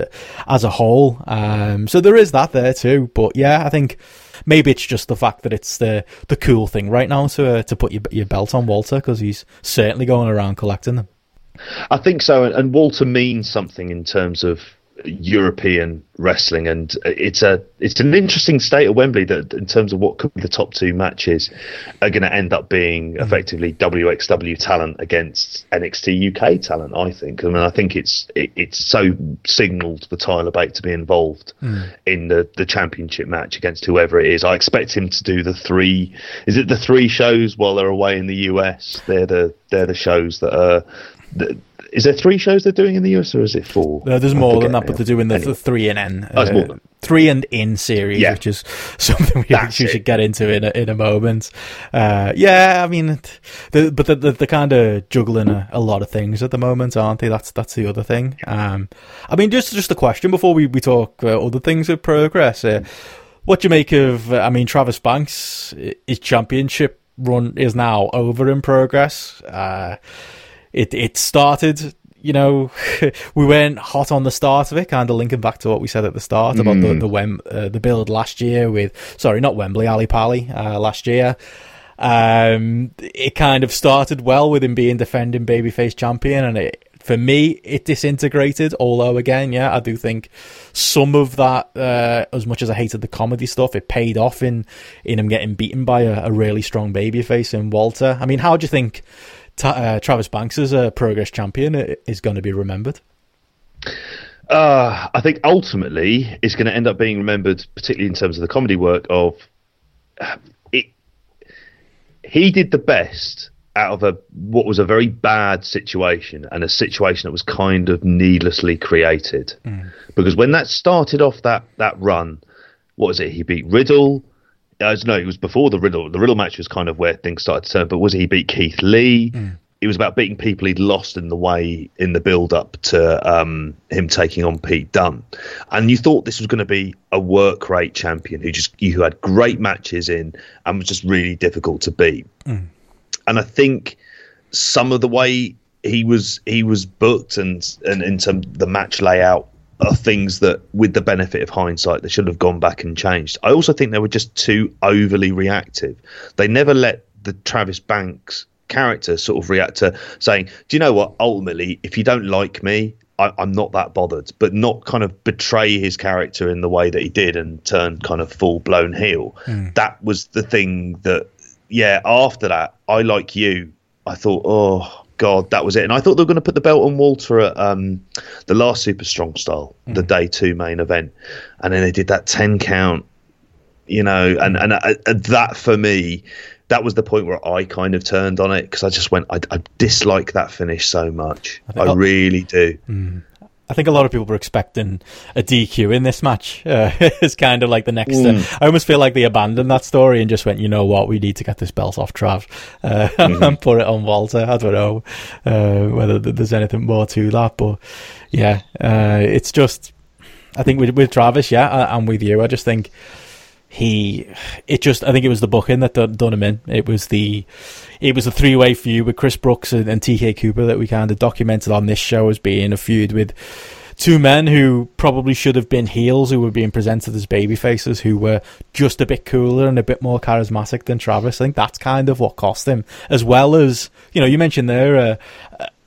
as a whole. Um, so there is that there too. But yeah, I think maybe it's just the fact that it's the the cool thing right now to uh, to put your your belt on Walter, because he's certainly going around collecting them. I think so, and Walter means something in terms of European wrestling, and it's a it's an interesting state of Wembley that in terms of what could be the top two matches are going to end up being effectively W X W talent against N X T U K talent. I think I mean I think it's it, it's so signalled for Tyler Bate to be involved mm. in the the championship match against whoever it is. I expect him to do the three is it the three shows while they're away in the U S. They're the they're the shows that are the, is there three shows they're doing in the U S, or is it four? No, there's more than that, but they're doing the anyway. three and N. Uh, oh, three and in series, yeah. Which is something we actually should get into in a, in a moment. Uh, yeah, I mean, they're, but they're, they're kind of juggling a, a lot of things at the moment, aren't they? That's that's the other thing. Um, I mean, just just a question before we, we talk about other things with Progress. Uh, what do you make of, I mean, Travis Banks, his championship run is now over in Progress. Uh It it started, you know, we weren't hot on the start of it, kind of linking back to what we said at the start about mm. the the, Wem, uh, the build last year with, sorry, not Wembley, Ali Pali uh, last year. Um, it kind of started well with him being defending babyface champion, and it, for me, it disintegrated, although, again, yeah, I do think some of that, uh, as much as I hated the comedy stuff, it paid off in, in him getting beaten by a, a really strong babyface in Walter. I mean, how do you think... Uh, Travis Banks as a Progress champion is going to be remembered? Uh, I think ultimately it's going to end up being remembered, particularly in terms of the comedy work of uh, it. He did the best out of a what was a very bad situation, and a situation that was kind of needlessly created. Mm. Because when that started off that that run, what was it? He beat Riddle. I don't know, it was before the Riddle. The Riddle match was kind of where things started to turn, but was it he beat Keith Lee? Mm. It was about beating people he'd lost in the way, in the build-up to um, him taking on Pete Dunne. And you thought this was going to be a work rate champion who just who had great matches in and was just really difficult to beat. Mm. And I think some of the way he was he was booked and, and into the match layout are things that, with the benefit of hindsight, they should have gone back and changed. I also think they were just too overly reactive. They never let the Travis Banks character sort of react to saying, do you know what, ultimately, if you don't like me, I, I'm not that bothered, but not kind of betray his character in the way that he did and turn kind of full-blown heel. Mm. That was the thing that, yeah, after that, I like you, I thought, oh... God, that was it. And I thought they were going to put the belt on Walter at um, the last Super Strong Style, mm. the day two main event. And then they did that ten count, you know, and, and, and that for me, that was the point where I kind of turned on it, because I just went, I, I dislike that finish so much. I, I really do. Mm. I think a lot of people were expecting a D Q in this match. Uh, it's kind of like the next... Mm. Uh, I almost feel like they abandoned that story and just went, you know what, we need to get this belt off Trav uh, mm. and put it on Walter. I don't know uh, whether there's anything more to that, but yeah, uh, it's just... I think with, with Travis, yeah, and with you, I just think he... It just... I think it was the booking that done, done him in. It was the... It was a three-way feud with Chris Brooks and, and T K Cooper that we kind of documented on this show as being a feud with two men who probably should have been heels, who were being presented as babyfaces, who were just a bit cooler and a bit more charismatic than Travis. I think that's kind of what cost him, as well as, you know, you mentioned there uh,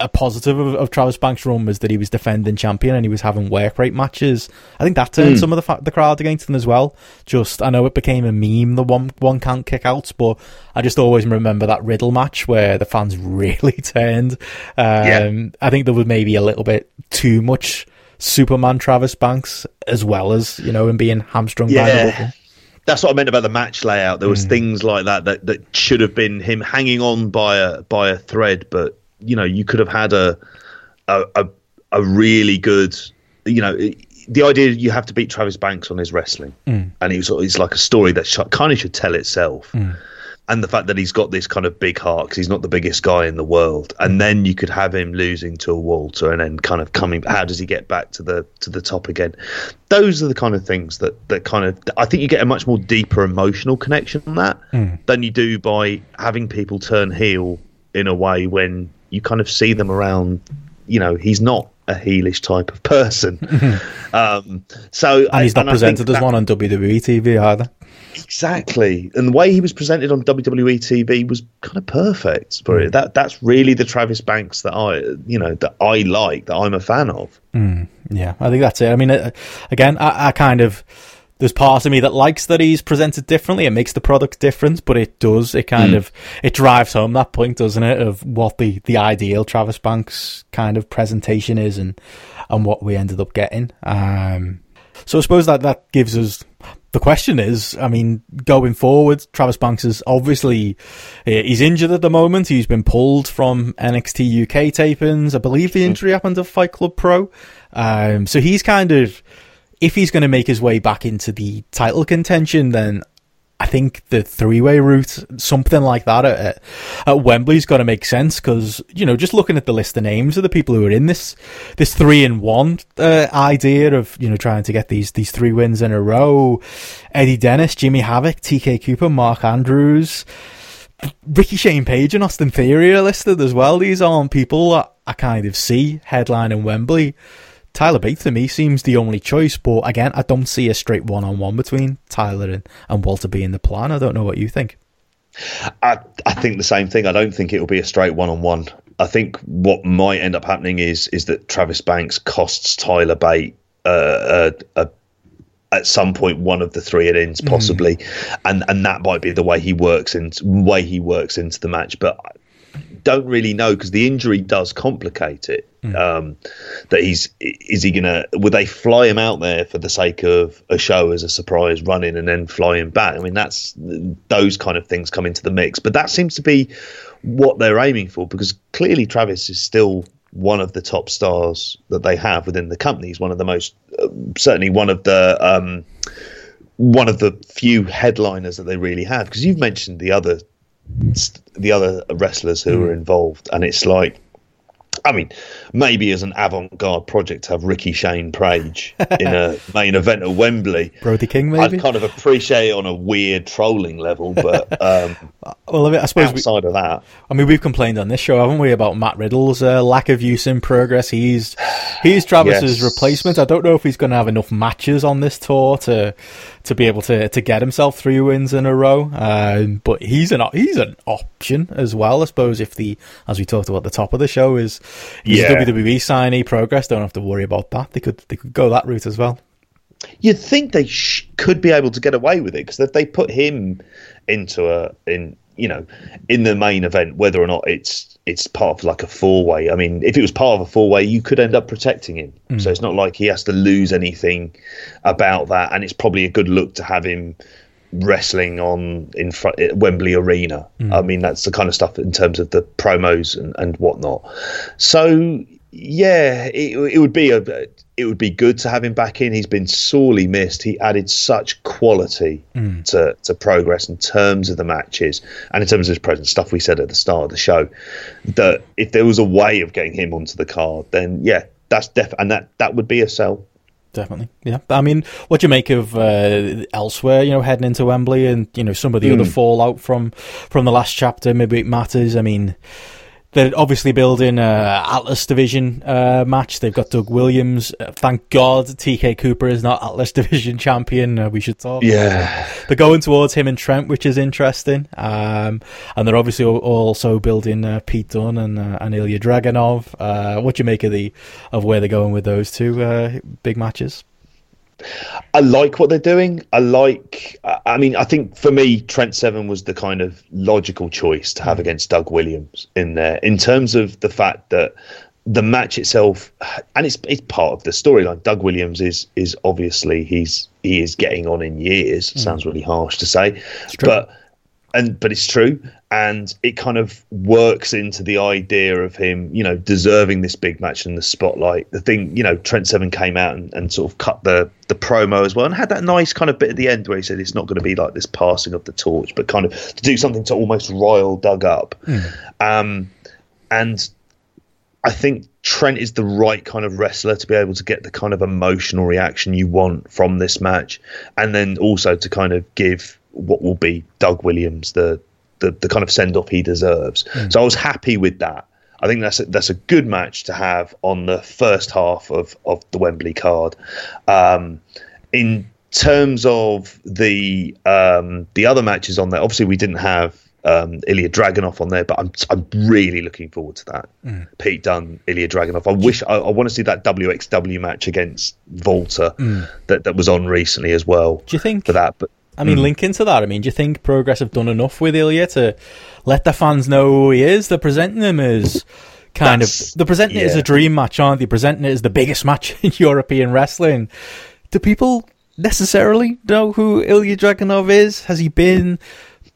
a positive of, of Travis Banks' run was that he was defending champion and he was having work rate matches. I think that turned mm. some of the fa- the crowd against him as well. Just, I know it became a meme, the one one count kickouts, but I just always remember that Riddle match where the fans really turned. Um, yeah. I think there was maybe a little bit too much Superman Travis Banks, as well as, you know, him being hamstrung yeah. by the booking. That's what I meant about the match layout. There was mm. things like that, that that should have been him hanging on by a by a thread, but you know, you could have had a a a, a really good, you know, the idea you have to beat Travis Banks on his wrestling, mm. and it's it's like a story that sh- kind of should tell itself. Mm. And the fact that he's got this kind of big heart because he's not the biggest guy in the world, and then you could have him losing to a Walter and then kind of coming. How does he get back to the to the top again? Those are the kind of things that that kind of. I think you get a much more deeper emotional connection on that mm. than you do by having people turn heel in a way when you kind of see them around. You know, he's not a heelish type of person. um, so and he's not and presented as that, one on W W E T V either. Exactly. And the way he was presented on W W E T V was kind of perfect for mm. it. That that's really the Travis Banks that I, you know, that I like, that I'm a fan of. Mm. Yeah, I think that's it. I mean, uh, again, I, I kind of, there's part of me that likes that he's presented differently. It makes the product different, but it does. It kind mm. of, it drives home that point, doesn't it, of what the, the ideal Travis Banks kind of presentation is and, and what we ended up getting. Um, so I suppose that, that gives us... The question is, I mean, going forward, Travis Banks is obviously, he's injured at the moment. He's been pulled from N X T U K tapings. I believe the injury happened at Fight Club Pro. Um, so he's kind of, if he's going to make his way back into the title contention, then I think the three-way route, something like that at, at Wembley's got to make sense because, you know, just looking at the list of names of the people who are in this this three-in-one uh, idea of, you know, trying to get these these three wins in a row, Eddie Dennis, Jimmy Havoc, T K Cooper, Mark Andrews, Ricky Shane Page and Austin Theory are listed as well. These aren't people that I kind of see headlining Wembley. Tyler Bate, to me, seems the only choice, but again, I don't see a straight one-on-one between Tyler and, and Walter being the plan. I don't know what you think. I, I think the same thing. I don't think it'll be a straight one-on-one. I think what might end up happening is is that Travis Banks costs Tyler Bate uh, uh, uh, at some point one of the three it ends, possibly, mm. and and that might be the way he works in way he works into the match, but. Don't really know because the injury does complicate it. Mm. Um, that he's is he gonna would they fly him out there for the sake of a show as a surprise run in and then fly him back? I mean, that's those kind of things come into the mix, but that seems to be what they're aiming for because clearly Travis is still one of the top stars that they have within the company. He's one of the most uh, certainly one of the. Um, one of the few headliners that they really have because you've mentioned the other. the other wrestlers who were involved, and it's like, I mean, maybe as an avant-garde project to have Ricky Shane Page in a main event at Wembley, Brody King, maybe I'd kind of appreciate it on a weird trolling level, but um, well, I, mean, I suppose outside we, of that, I mean, we've complained on this show, haven't we, about Matt Riddle's uh, lack of use in Progress. He's he's Travis's yes. replacement. I don't know if he's going to have enough matches on this tour to. to be able to, to get himself three wins in a row. Um, but he's an he's an option as well, I suppose, if the, as we talked about at the top of the show, is he's yeah. a W W E signee. Progress don't have to worry about that. They could they could go that route as well. You'd think they sh- could be able to get away with it because if they put him into a in you know in the main event, whether or not it's it's part of like a four way. I mean, if it was part of a four way, you could end up protecting him. Mm. So it's not like he has to lose anything about that. And it's probably a good look to have him wrestling on in front at Wembley Arena. Mm. I mean, that's the kind of stuff in terms of the promos and, and whatnot. So yeah, it, it would be a, it would be good to have him back in. He's been sorely missed. He added such quality mm. to, to Progress in terms of the matches and in terms of his presence, stuff we said at the start of the show, that if there was a way of getting him onto the card, then yeah, that's def- and that, that would be a sell. Definitely, yeah. I mean, what do you make of uh, elsewhere, you know, heading into Wembley and, you know, some of the mm. other fallout from, from the last chapter, maybe it matters. I mean... They're obviously building a Atlas Division uh, match. They've got Doug Williams. Uh, thank God T K Cooper is not Atlas Division champion. Uh, we should talk. Yeah. They're going towards him and Trent, which is interesting. Um, and they're obviously also building uh, Pete Dunne and, uh, and Ilya Dragunov. Uh, what do you make of the of where they're going with those two uh, big matches? I like what they're doing. I like, I mean, I think for me, Trent Seven was the kind of logical choice to have against Doug Williams in there in terms of the fact that the match itself, and it's it's part of the storyline. Doug Williams is is obviously he's he is getting on in years. Mm. Sounds really harsh to say, but and but it's true. And it kind of works into the idea of him, you know, deserving this big match in the spotlight. The thing, you know, Trent Seven came out and, and sort of cut the, the promo as well and had that nice kind of bit at the end where he said it's not going to be like this passing of the torch, but kind of to do something to almost rile Doug up. Mm. Um, and I think Trent is the right kind of wrestler to be able to get the kind of emotional reaction you want from this match. And then also to kind of give what will be Doug Williams the... The, the kind of send-off he deserves. Mm. So I was happy with that. I think that's a, that's a good match to have on the first half of, of the Wembley card. Um, in terms of the um, the other matches on there, obviously we didn't have um, Ilya Dragunov on there, but I'm I'm really looking forward to that. Mm. Pete Dunne, Ilya Dragunov. I wish I, I want to see that W X W match against Walter mm. that that was on recently as well. Do you think for that? But I mean, mm. link into that. I mean, do you think Progress have done enough with Ilya to let the fans know who he is? They're presenting him as kind That's, of they're presenting yeah. it as a dream match, aren't they? Presenting it as the biggest match in European wrestling. Do people necessarily know who Ilya Dragunov is? Has he been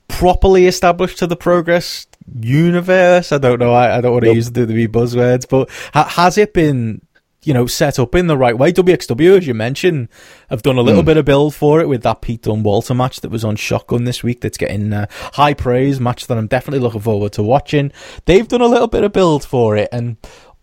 properly established to the Progress universe? I don't know. I, I don't want to nope. use the, the buzzwords, but ha- has it been, you know, set up in the right way? W X W, as you mentioned, have done a little mm. bit of build for it with that Pete Dunne-Walter match that was on Shotgun this week that's getting uh, high praise, match that I'm definitely looking forward to watching. They've done a little bit of build for it, and,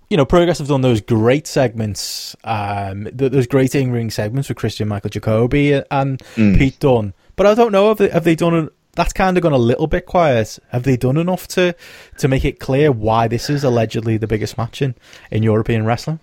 you know, Progress have done those great segments, um, th- those great in-ring segments with Christian Michael Jacoby and mm. Pete Dunne. But I don't know, have they, have they done... A, that's kind of gone a little bit quiet. Have they done enough to, to make it clear why this is allegedly the biggest match in, in European wrestling?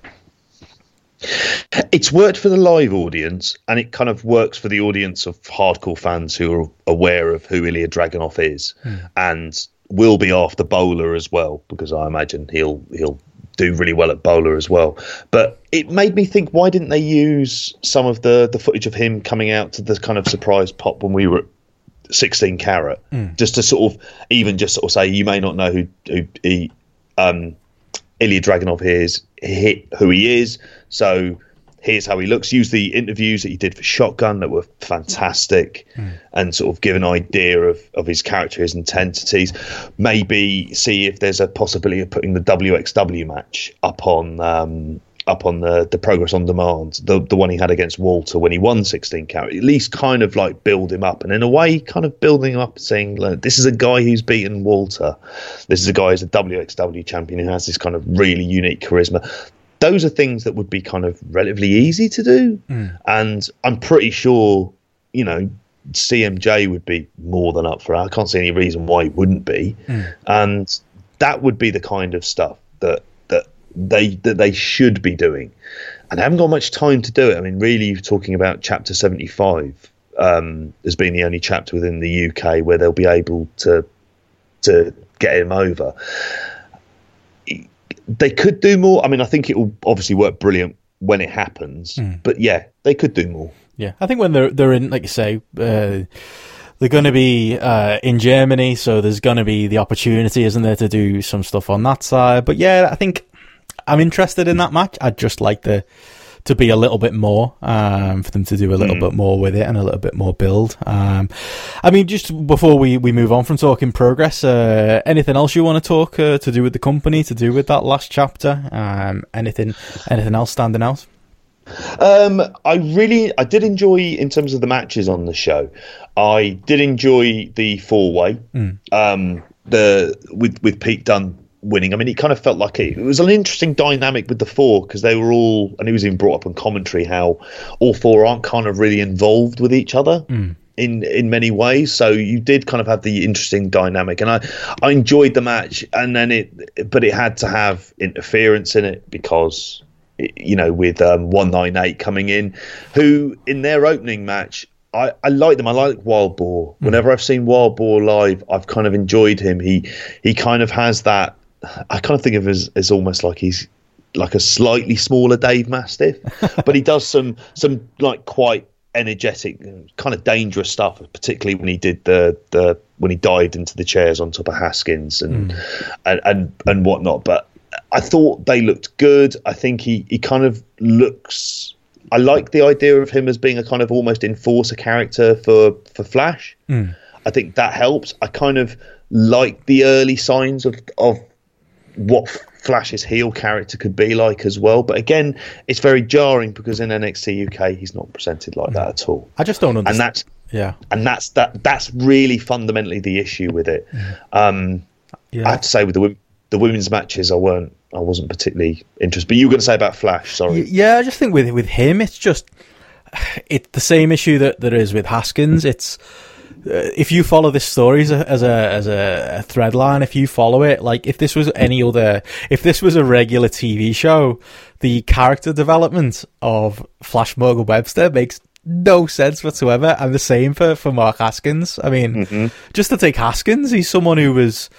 It's worked for the live audience, and it kind of works for the audience of hardcore fans who are aware of who Ilya Dragunov is hmm. and will be after Bowler as well, because I imagine he'll he'll do really well at Bowler as well. But it made me think, why didn't they use some of the, the footage of him coming out to the kind of surprise pop when we were at sixteen karat, mm. just to sort of even just sort of say, you may not know who, who he, um, Ilya Dragunov is, he, who he is, so here's how he looks. Use the interviews that he did for Shotgun that were fantastic mm. and sort of give an idea of, of his character, his intensities. Maybe see if there's a possibility of putting the W X W match up on um, up on the, the Progress on Demand, the the one he had against Walter when he won sixteen karat, at least kind of like build him up, and in a way kind of building him up, saying, look, this is a guy who's beaten Walter, this is a guy who's a W X W champion who has this kind of really unique charisma. Those are things that would be kind of relatively easy to do, mm. and I'm pretty sure, you know, C M J would be more than up for it. I can't see any reason why he wouldn't be, mm. and that would be the kind of stuff that They that they should be doing, and I haven't got much time to do it. I mean, really, you're talking about chapter seventy-five um, as being the only chapter within the U K where they'll be able to to get him over. They could do more. I mean, I think it will obviously work brilliant when it happens, mm. but yeah, they could do more. Yeah, I think when they're they're in, like you say. Uh, They're going to be uh, in Germany, so there's going to be the opportunity, isn't there, to do some stuff on that side. But yeah, I think I'm interested in that match. I'd just like the, to be a little bit more, um, for them to do a little mm. bit more with it and a little bit more build. Um, I mean, just before we, we move on from talking Progress, uh, anything else you want to talk uh, to do with the company, to do with that last chapter? Um, anything, anything else standing out? Um, I really, I did enjoy, in terms of the matches on the show, I did enjoy the four-way, mm. um, the with with Pete Dunne winning. I mean, it kind of felt like it, it was an interesting dynamic with the four, because they were all, and it was even brought up in commentary how all four aren't kind of really involved with each other mm. in in many ways. So you did kind of have the interesting dynamic, and I I enjoyed the match, and then it, but it had to have interference in it because, you know, with um, one ninety-eight coming in, who in their opening match, I, I like them. I like Wild Boar. Mm. Whenever I've seen Wild Boar live, I've kind of enjoyed him. He he kind of has that, I kind of think of him as, as almost like he's like a slightly smaller Dave Mastiff, but he does some some like quite energetic, kind of dangerous stuff, particularly when he did the the when he dived into the chairs on top of Haskins and mm. and, and and whatnot. But I thought they looked good. I think he, he kind of looks... I like the idea of him as being a kind of almost enforcer character for, for Flash. Mm. I think that helps. I kind of like the early signs of, of what Flash's heel character could be like as well. But again, it's very jarring because in N X T U K, he's not presented like mm. that at all. I just don't understand. And that's, yeah. and that's, that, that's really fundamentally the issue with it. Um, yeah. I have to say with the women... The women's matches, I weren't, I wasn't particularly interested. But you were going to say about Flash, sorry. Yeah, I just think with with him, it's just, it's the same issue that there is with Haskins. It's if you follow this story as a as a, as a thread line, if you follow it, like if this was any other, if this was a regular T V show, the character development of Flash Morgan Webster makes no sense whatsoever, and the same for, for Mark Haskins. I mean, mm-hmm. just to take Haskins, he's someone who was,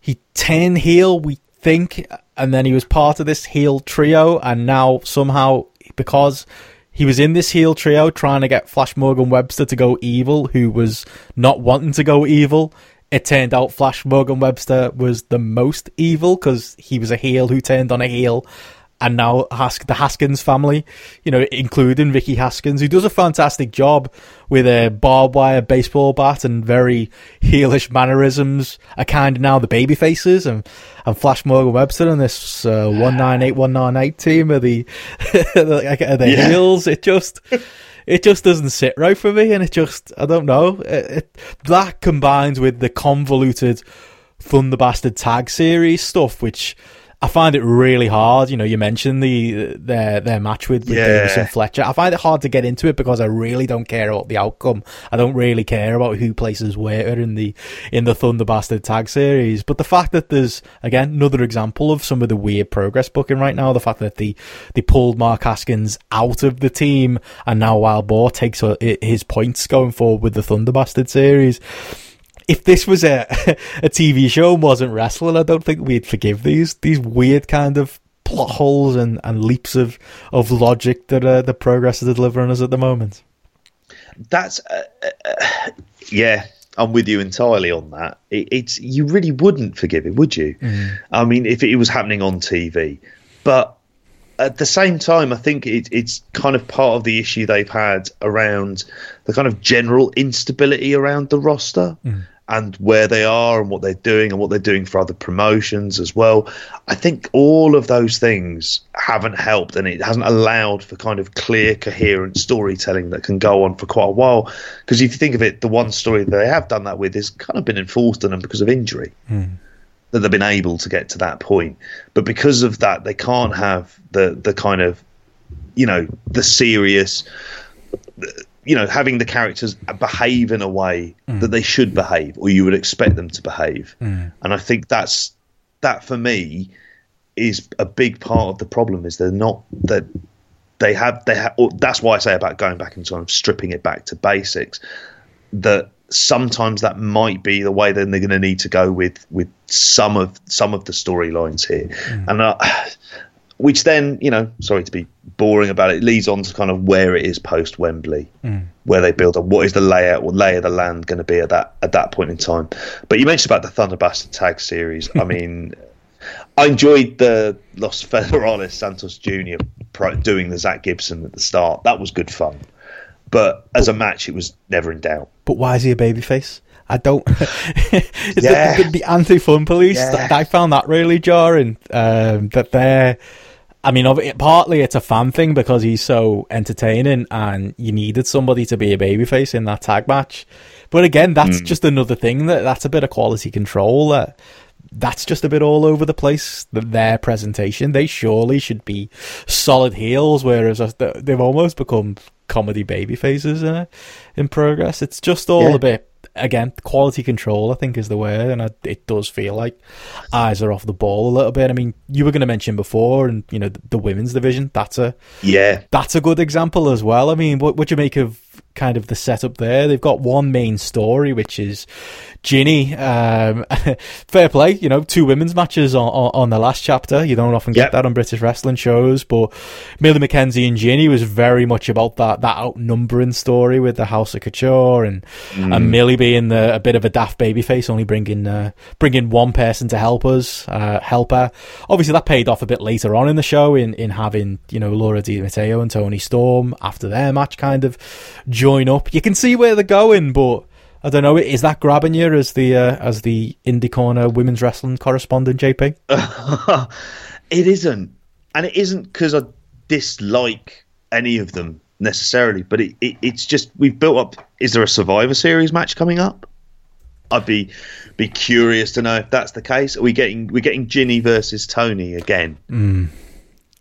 he turned heel, we think, and then he was part of this heel trio, and now somehow, because he was in this heel trio trying to get Flash Morgan Webster to go evil, who was not wanting to go evil, it turned out Flash Morgan Webster was the most evil, because he was a heel who turned on a heel. And now Hask- the Haskins family, you know, including Ricky Haskins, who does a fantastic job with a barbed wire baseball bat and very heelish mannerisms, are kind of now the baby faces, and, and Flash Morgan Webster and this uh, one ninety-eight one ninety-eight team are the, are the yeah. heels. It just... It just doesn't sit right for me, and it just... I don't know. It, it, that combines with the convoluted Thunder Bastard Tag Series stuff, which... I find it really hard. You know, you mentioned the their their match with, with yeah. Davis and Fletcher. I find it hard to get into it because I really don't care about the outcome. I don't really care about who places where in the in the Thunder Bastard Tag Series. But the fact that there's, again, another example of some of the weird Progress booking right now, the fact that they, they pulled Mark Haskins out of the team, and now Wild Boar takes a, his points going forward with the Thunder Bastard Series. If this was a a T V show and wasn't wrestling, I don't think we'd forgive these these weird kind of plot holes and, and leaps of, of logic that uh, the Progress is delivering us at the moment. That's uh, uh, yeah, I'm with you entirely on that. It, it's you really wouldn't forgive it, would you? Mm. I mean, if it was happening on T V, but at the same time, I think it, it's kind of part of the issue they've had around the kind of general instability around the roster. Mm. And where they are and what they're doing and what they're doing for other promotions as well. I think all of those things haven't helped, and it hasn't allowed for kind of clear, coherent storytelling that can go on for quite a while. Because if you think of it, the one story that they have done that with has kind of been enforced on them because of injury, mm. that they've been able to get to that point. But because of that, they can't have the the kind of, you know, the serious... The, you know, having the characters behave in a way mm. that they should behave, or you would expect them to behave. Mm. And I think that's, that for me is a big part of the problem, is they're not that they have, they have, that's why I say about going back and sort of stripping it back to basics, that sometimes that might be the way then they're going to need to go with, with some of, some of the storylines here. Mm. And I, Which then, you know, sorry to be boring about it, it leads on to kind of where it is post Wembley, mm. where they build up. What is the layout, what lay of the land going to be at that at that point in time? But you mentioned about the Thunder Bastard Tag Series. I mean, I enjoyed the Los Federales Santos Junior pro- doing the Zach Gibson at the start. That was good fun. But as a match, it was never in doubt. But why is he a babyface? I don't. yeah. the, the, the anti-fun police. Yeah. That, I found that really jarring. Um, that they're. I mean, it, partly it's a fan thing because he's so entertaining, and you needed somebody to be a babyface in that tag match. But again, that's mm. just another thing that that's a bit of quality control. That that's just a bit all over the place. That their presentation, they surely should be solid heels, whereas they've almost become comedy babyfaces in, in Progress. It's just all yeah. a bit. Again, quality control, I think, is the word, and I, it does feel like eyes are off the ball a little bit. I mean, you were going to mention before, and you know, the, the women's division. That's a yeah, that's a good example as well. I mean, what would you make of kind of the setup there? They've got one main story, which is Ginny. Um, fair play, you know, two women's matches on on, on the last chapter. You don't often yep. get that on British wrestling shows, but Millie McKenzie and Ginny was very much about that that outnumbering story with the House of Couture and mm. and Millie being the, a bit of a daft babyface, only bringing uh, bringing one person to help us, uh, help her. Obviously, that paid off a bit later on in the show in in having, you know, Laura Di Matteo and Toni Storm after their match kind of join up. You can see where they're going, but I don't know. Is that grabbing you as the uh, as the Indie Corner women's wrestling correspondent, J P? It isn't, and it isn't because I dislike any of them necessarily, but it, it it's just we've built up. Is there a Survivor Series match coming up? I'd be be curious to know if that's the case. Are we getting we're getting Ginny versus Tony again? Mm.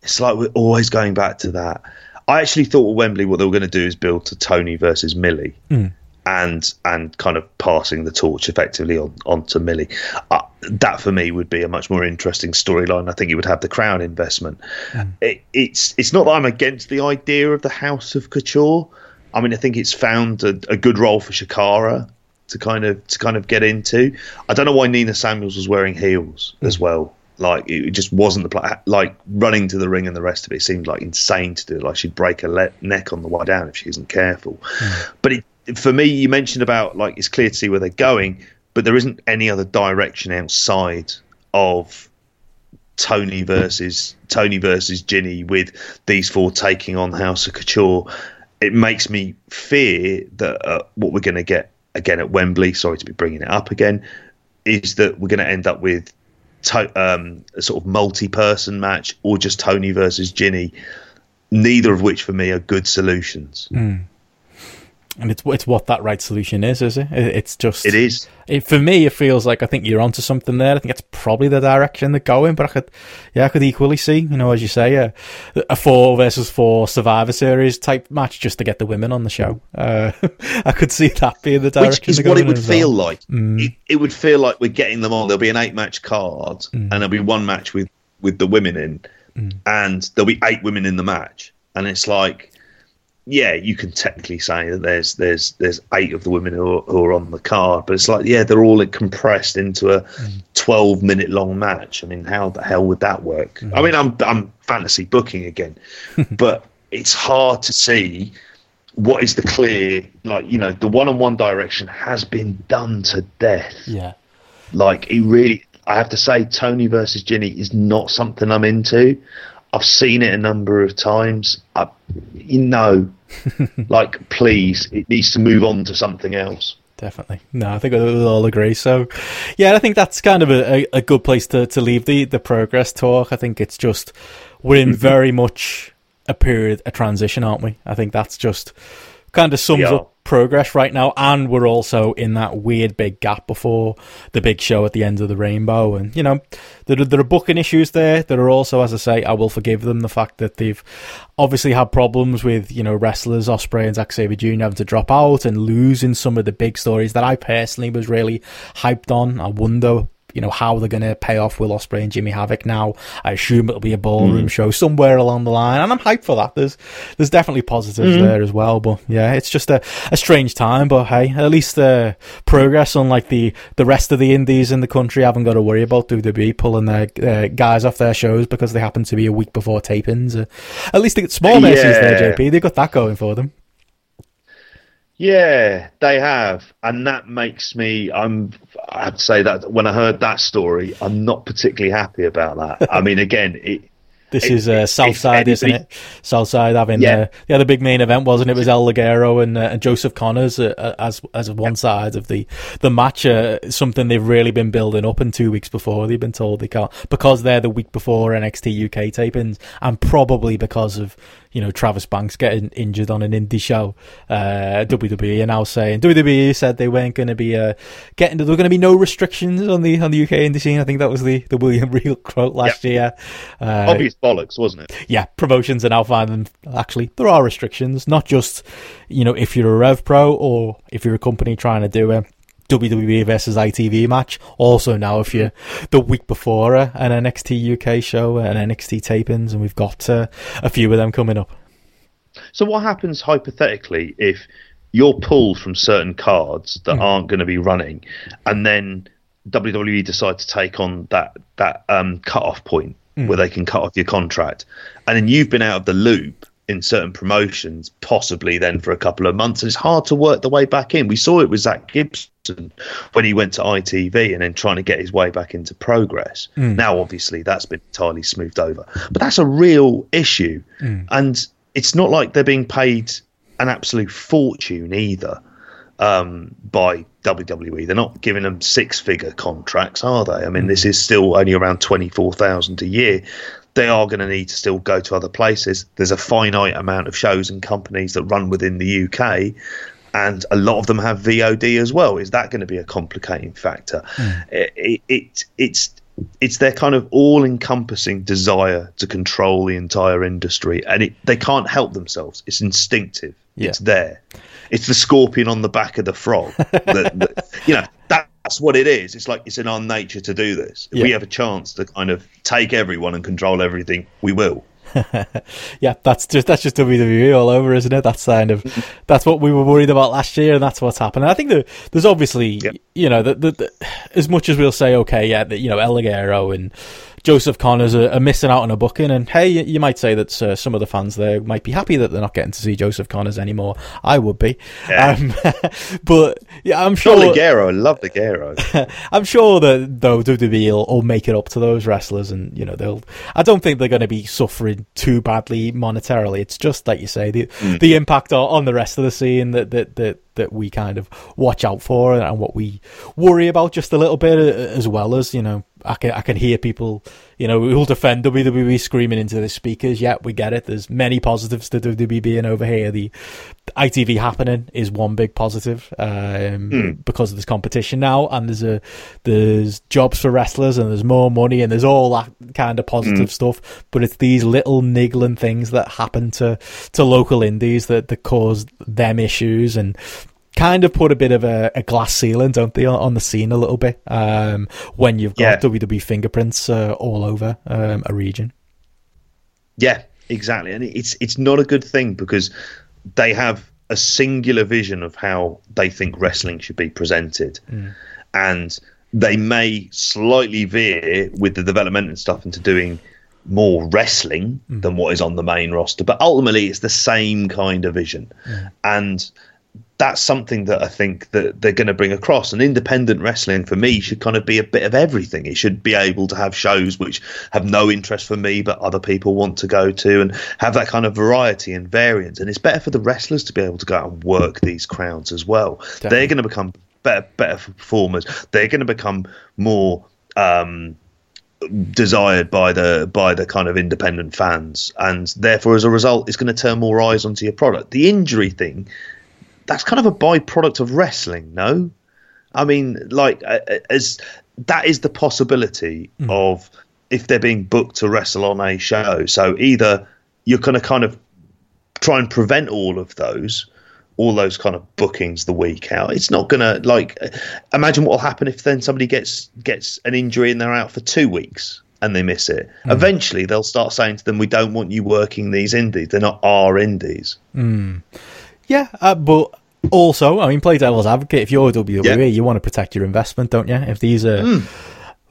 It's like we're always going back to that. I actually thought at Wembley what they were going to do is build to Tony versus Millie. Mm. and and kind of passing the torch effectively on, on to Millie. Uh, that for me would be a much more interesting storyline. I think it would have the Crown investment. Mm. It, it's it's not that I'm against the idea of the House of Couture. I mean, I think it's found a, a good role for Shakara to kind of to kind of get into. I don't know why Nina Samuels was wearing heels mm. as well. Like, it just wasn't the pla- like running to the ring and the rest of it seemed like insane to do. Like, she'd break her le- neck on the way down if she isn't careful. Mm. But it, for me, you mentioned about, like, it's clear to see where they're going, but there isn't any other direction outside of Tony versus Tony versus Ginny with these four taking on House of Couture. It makes me fear that uh, what we're going to get again at Wembley, sorry to be bringing it up again, is that we're going to end up with To, um, a sort of multi-person match or just Tony versus Ginny, neither of which for me are good solutions. Mm. And it's it's what that right solution is, is it? It's just... It is. It, for me, it feels like I think you're onto something there. I think it's probably the direction they're going, but I could, yeah, I could equally see, you know, as you say, a, a four versus four Survivor Series type match just to get the women on the show. Uh, I could see that being the direction. Which is what it would feel well. like. Mm. It, it would feel like we're getting them on. There'll be an eight-match card, mm. and there'll be one match with, with the women in, mm. and there'll be eight women in the match. And it's like... Yeah, you can technically say that there's there's there's eight of the women who are, who are on the card, but it's like, yeah, they're all compressed into a twelve minute long match. I mean, how the hell would that work? Mm-hmm. I mean, I'm I'm fantasy booking again, but it's hard to see what is the clear, like, you know, the one on one direction has been done to death. Yeah, like it really. I have to say, Tony versus Ginny is not something I'm into. I've seen it a number of times. I, you know, like, please, it needs to move on to something else. Definitely. No, I think we'll all agree. So, yeah, I think that's kind of a, a good place to, to leave the, the progress talk. I think it's just, we're in very much a period, a transition, aren't we? I think that's just kind of sums yeah. up progress right now, and we're also in that weird big gap before the big show at the end of the rainbow. And, you know, there are, there are booking issues there. There are also, as I say, I will forgive them the fact that they've obviously had problems with, you know, wrestlers Ospreay and Zack Sabre Junior having to drop out and losing some of the big stories that I personally was really hyped on. I wonder, you know, how they're going to pay off Will Ospreay and Jimmy Havoc now. I assume it'll be a ballroom mm. show somewhere along the line, and I'm hyped for that. There's there's definitely positives mm. there as well, but yeah, it's just a, a strange time, but hey, at least uh, progress, unlike the, the rest of the indies in the country, haven't got to worry about W W E pulling their uh, guys off their shows because they happen to be a week before tapings. Uh, at least they get small mercies yeah. there, J P. They've got that going for them. Yeah, they have, and that makes me. I'm. I have to say that when I heard that story, I'm not particularly happy about that. I mean, again, it, this it, is uh, Southside, isn't it? Southside having yeah. uh, the other big main event, wasn't it? It was El Ligero and, uh, and Joseph Connors uh, as as one side of the the match. Uh, something they've really been building up, in two weeks before they've been told they can't because they're the week before N X T U K tapings, and probably because of, you know, Travis Banks getting injured on an indie show. Uh, W W E are now saying, W W E said they weren't going to be uh, getting, there were going to be no restrictions on the on the U K indie scene. I think that was the, the William Regal quote last yep. year. Uh, Obvious bollocks, wasn't it? Yeah, promotions are now finding, actually, there are restrictions, not just, you know, if you're a Rev Pro or if you're a company trying to do a W W E versus I T V match. Also now, if you're the week before uh, an N X T U K show and uh, N X T tapings, and we've got uh, a few of them coming up. So what happens hypothetically if you're pulled from certain cards that mm. aren't going to be running, and then W W E decide to take on that that um, cut-off point mm. where they can cut off your contract, and then you've been out of the loop in certain promotions, possibly then for a couple of months, and it's hard to work the way back in. We saw it with Zach Gibson when he went to I T V and then trying to get his way back into Progress. Mm. Now, obviously, that's been entirely smoothed over, but that's a real issue. Mm. And it's not like they're being paid an absolute fortune either um, by W W E. They're not giving them six-figure contracts, are they? I mean, mm. this is still only around twenty-four thousand dollars a year. They are going to need to still go to other places. There's a finite amount of shows and companies that run within the U K, and a lot of them have V O D as well. Is that going to be a complicating factor? Mm. It, it, it's it's their kind of all-encompassing desire to control the entire industry, and it, they can't help themselves. It's instinctive. Yeah. It's there. it's the scorpion on the back of the frog. that, that, you know, that's what it is. It's like it's in our nature to do this. If yeah. we have a chance to kind of take everyone and control everything, we will. Yeah, that's just that's just W W E all over, isn't it? That's kind of that's what we were worried about last year, and that's what's happened. And I think that there's obviously, yep. you know, the, the, the, as much as we'll say, okay, yeah, that you know, El Ligero and Joseph Connors are, are missing out on a booking, and hey, you, you might say that uh, some of the fans there might be happy that they're not getting to see Joseph Connors anymore. I would be, yeah. Um, but yeah, I'm sure. Not Ligero, I love Ligero. I'm sure that though W W E will, will make it up to those wrestlers, and you know they'll. I don't think they're going to be suffering too badly monetarily. It's just like you say, the mm. the impact on the rest of the scene that that that. that we kind of watch out for and what we worry about just a little bit, as well as, you know, I can, I can hear people, you know, who'll defend W W E screaming into the speakers. Yeah, we get it. There's many positives to W W E being over here. The I T V happening is one big positive um, mm. because of this competition now, and there's a there's jobs for wrestlers, and there's more money, and there's all that kind of positive mm. stuff. But it's these little niggling things that happen to, to local indies that, that cause them issues and kind of put a bit of a, a glass ceiling, don't they, on the scene a little bit um, when you've got yeah. W W E fingerprints uh, all over um, a region. Yeah, exactly. And it's it's not a good thing because they have a singular vision of how they think wrestling should be presented. Mm. And they may slightly veer with the development and stuff into doing more wrestling mm. than what is on the main roster. But ultimately, it's the same kind of vision. Mm. And that's something that I think that they're going to bring across. And independent wrestling for me should kind of be a bit of everything. It should be able to have shows which have no interest for me, but other people want to go to, and have that kind of variety and variance. And it's better for the wrestlers to be able to go out and work these crowds as well. Definitely. They're going to become better, better performers. They're going to become more, um, desired by the by the kind of independent fans. And therefore, as a result, it's going to turn more eyes onto your product. The injury thing, that's kind of a byproduct of wrestling, no? I mean, like, as that is the possibility mm. of if they're being booked to wrestle on a show. So either you're going to kind of try and prevent all of those, all those kind of bookings the week out. It's not going to, like, imagine what will happen if then somebody gets gets an injury and they're out for two weeks and they miss it. Mm. Eventually, they'll start saying to them, we don't want you working these indies. They're not our indies. Mm. Yeah, uh, but also, I mean, play devil's advocate. If you're W W E, yeah. you want to protect your investment, don't you? If these are, mm.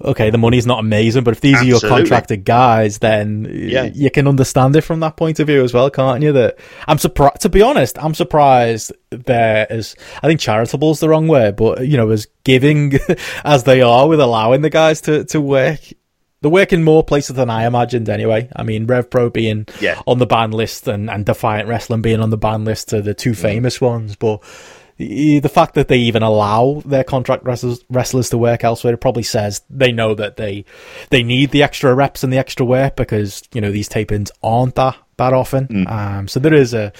okay, the money's not amazing, but if these Absolutely. are your contracted guys, then yeah. you can understand it from that point of view as well, can't you? That I'm surprised, to be honest, I'm surprised they're as, I think charitable is the wrong word, but, you know, as giving as they are with allowing the guys to, to work. They work in more places than I imagined anyway. I mean, Rev Pro being yeah. on the ban list and, and Defiant Wrestling being on the ban list are the two famous yeah. ones. But the, the fact that they even allow their contract wrestlers, wrestlers to work elsewhere, it probably says they know that they they need the extra reps and the extra work because, you know, these tapings aren't that, that often. Mm. Um, so there is a...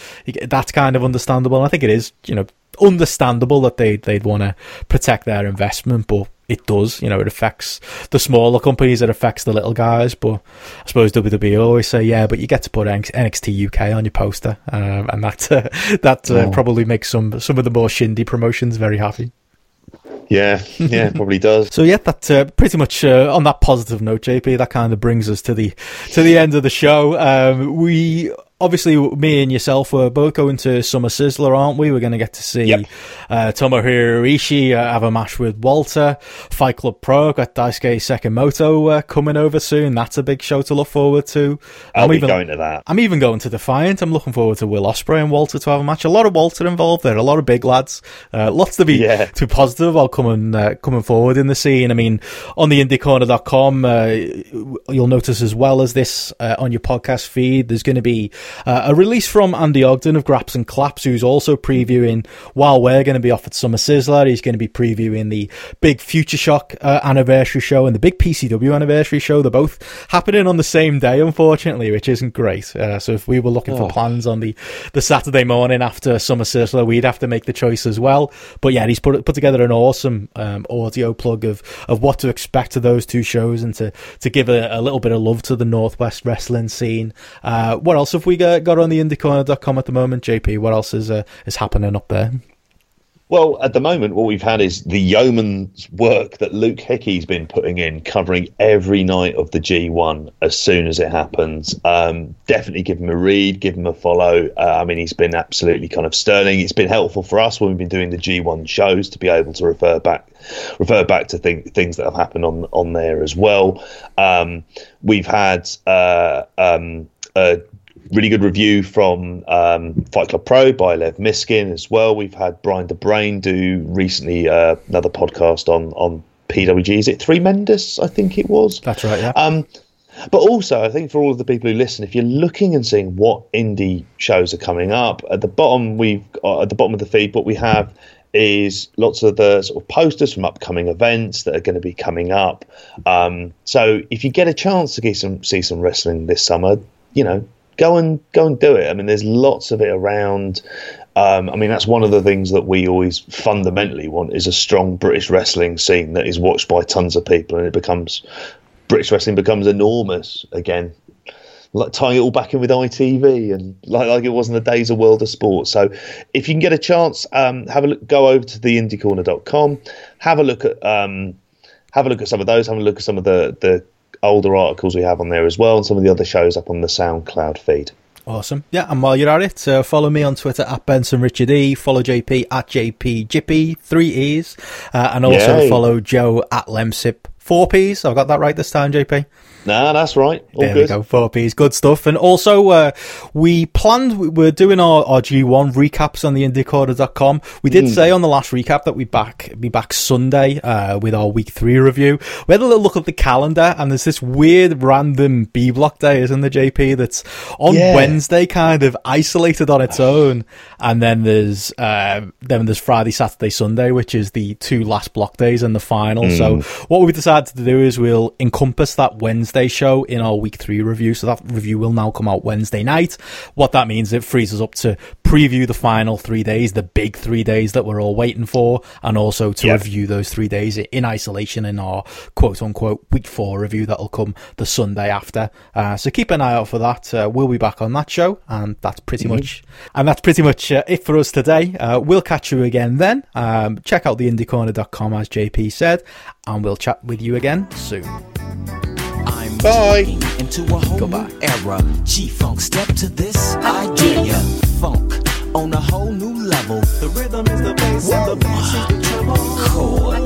That's kind of understandable. And I think it is, you know, understandable that they, they'd want to protect their investment, but it does, you know, it affects the smaller companies, it affects the little guys. But I suppose W W E always say, yeah, but you get to put N X T U K on your poster, um, and that uh, that uh, oh. probably makes some some of the more shindy promotions very happy. Yeah, yeah, probably does. So yeah, that uh, pretty much uh, on that positive note, J P, that kind of brings us to the to the end of the show. Um, we. Obviously, me and yourself were both going to Summer Sizzler, aren't we? We're going to get to see yep. uh, Tomohiro Ishii uh, have a match with Walter. Fight Club Pro, got Daisuke Sekimoto uh, coming over soon. That's a big show to look forward to. I'll I'm be even, going to that. I'm even going to Defiant. I'm looking forward to Will Ospreay and Walter to have a match. A lot of Walter involved there. A lot of big lads. Uh, lots to be yeah. too positive about coming, uh, coming forward in the scene. I mean, on the Indie Corner dot com, uh, you'll notice as well as this uh, on your podcast feed, there's going to be Uh, a release from Andy Ogden of Graps and Claps, who's also previewing, while we're going to be off at Summer Sizzler, he's going to be previewing the big Future Shock uh, anniversary show and the big P C W anniversary show. They're both happening on the same day, unfortunately, which isn't great. Uh, so if we were looking oh. for plans on the, the Saturday morning after Summer Sizzler, we'd have to make the choice as well. But yeah, he's put put together an awesome um, audio plug of, of what to expect of those two shows and to, to give a, a little bit of love to the Northwest wrestling scene. Uh, what else have we we got, got on the Indie Corner dot com at the moment, J P? What else is uh, is happening up there? Well, at the moment, what we've had is the yeoman's work that Luke Hickey's been putting in, covering every night of the G one as soon as it happens. Um, definitely give him a read, give him a follow. Uh, I mean, he's been absolutely kind of sterling. It's been helpful for us when we've been doing the G one shows to be able to refer back refer back to th- things that have happened on, on there as well. Um, we've had uh, um, a really good review from um, Fight Club Pro by Lev Miskin as well. We've had Brian the Brain do recently uh, another podcast on on P W G. Is it Three Mendes? I think it was. That's right, yeah. Um, but also, I think for all of the people who listen, if you're looking and seeing what indie shows are coming up, at the bottom we've uh, at the bottom of the feed, what we have is lots of the sort of posters from upcoming events that are going to be coming up. Um, so if you get a chance to get some see some wrestling this summer, you know, Go and go and do it. I mean, there's lots of it around. Um, I mean, that's one of the things that we always fundamentally want is a strong British wrestling scene that is watched by tons of people, and it becomes British wrestling becomes enormous again, like tying it all back in with I T V and like like it was in the days of World of Sport. So, if you can get a chance, um, have a look. Go over to the Indie Corner dot com. Have a look at um, have a look at some of those. Have a look at some of the the. older articles we have on there as well, and some of the other shows up on the SoundCloud feed. Awesome. Yeah, and while you're at it, uh, follow me on Twitter at Benson Richard E. Follow J P at J P Jippy, three E's. Uh, and also Yay. Follow Joe at Lemsip, four P's. I've got that right this time, J P. Nah, that's right. All there good. We go, four P's, good stuff. And also, uh, we planned, we're doing our, our G one recaps on the Indie Corner dot com. We did mm. say on the last recap that we'd back, be back Sunday uh, with our week three review. We had a little look at the calendar, and there's this weird random B-block day, isn't there, J P, that's on yeah. Wednesday, kind of isolated on its own. And then there's uh, then there's Friday, Saturday, Sunday, which is the two last block days and the final. Mm. So what we decided to do is we'll encompass that Wednesday Wednesday show in our week three review, so that review will now come out Wednesday night. What that means, it frees us up to preview the final three days, the big three days that we're all waiting for, and also to yeah. review those three days in isolation in our quote-unquote week four review that'll come the Sunday after. Uh, so keep an eye out for that. Uh, we'll be back on that show, and that's pretty mm-hmm. much and that's pretty much uh, it for us today. Uh, we'll catch you again then. Um, check out the Indie Corner dot com as J P said, and we'll chat with you again soon. I'm Bye. Into a whole Goodbye. New era. G-Funk, step to this. I dare ya. Funk on a whole new level. The rhythm is the bass, and the bass is the treble. Chord.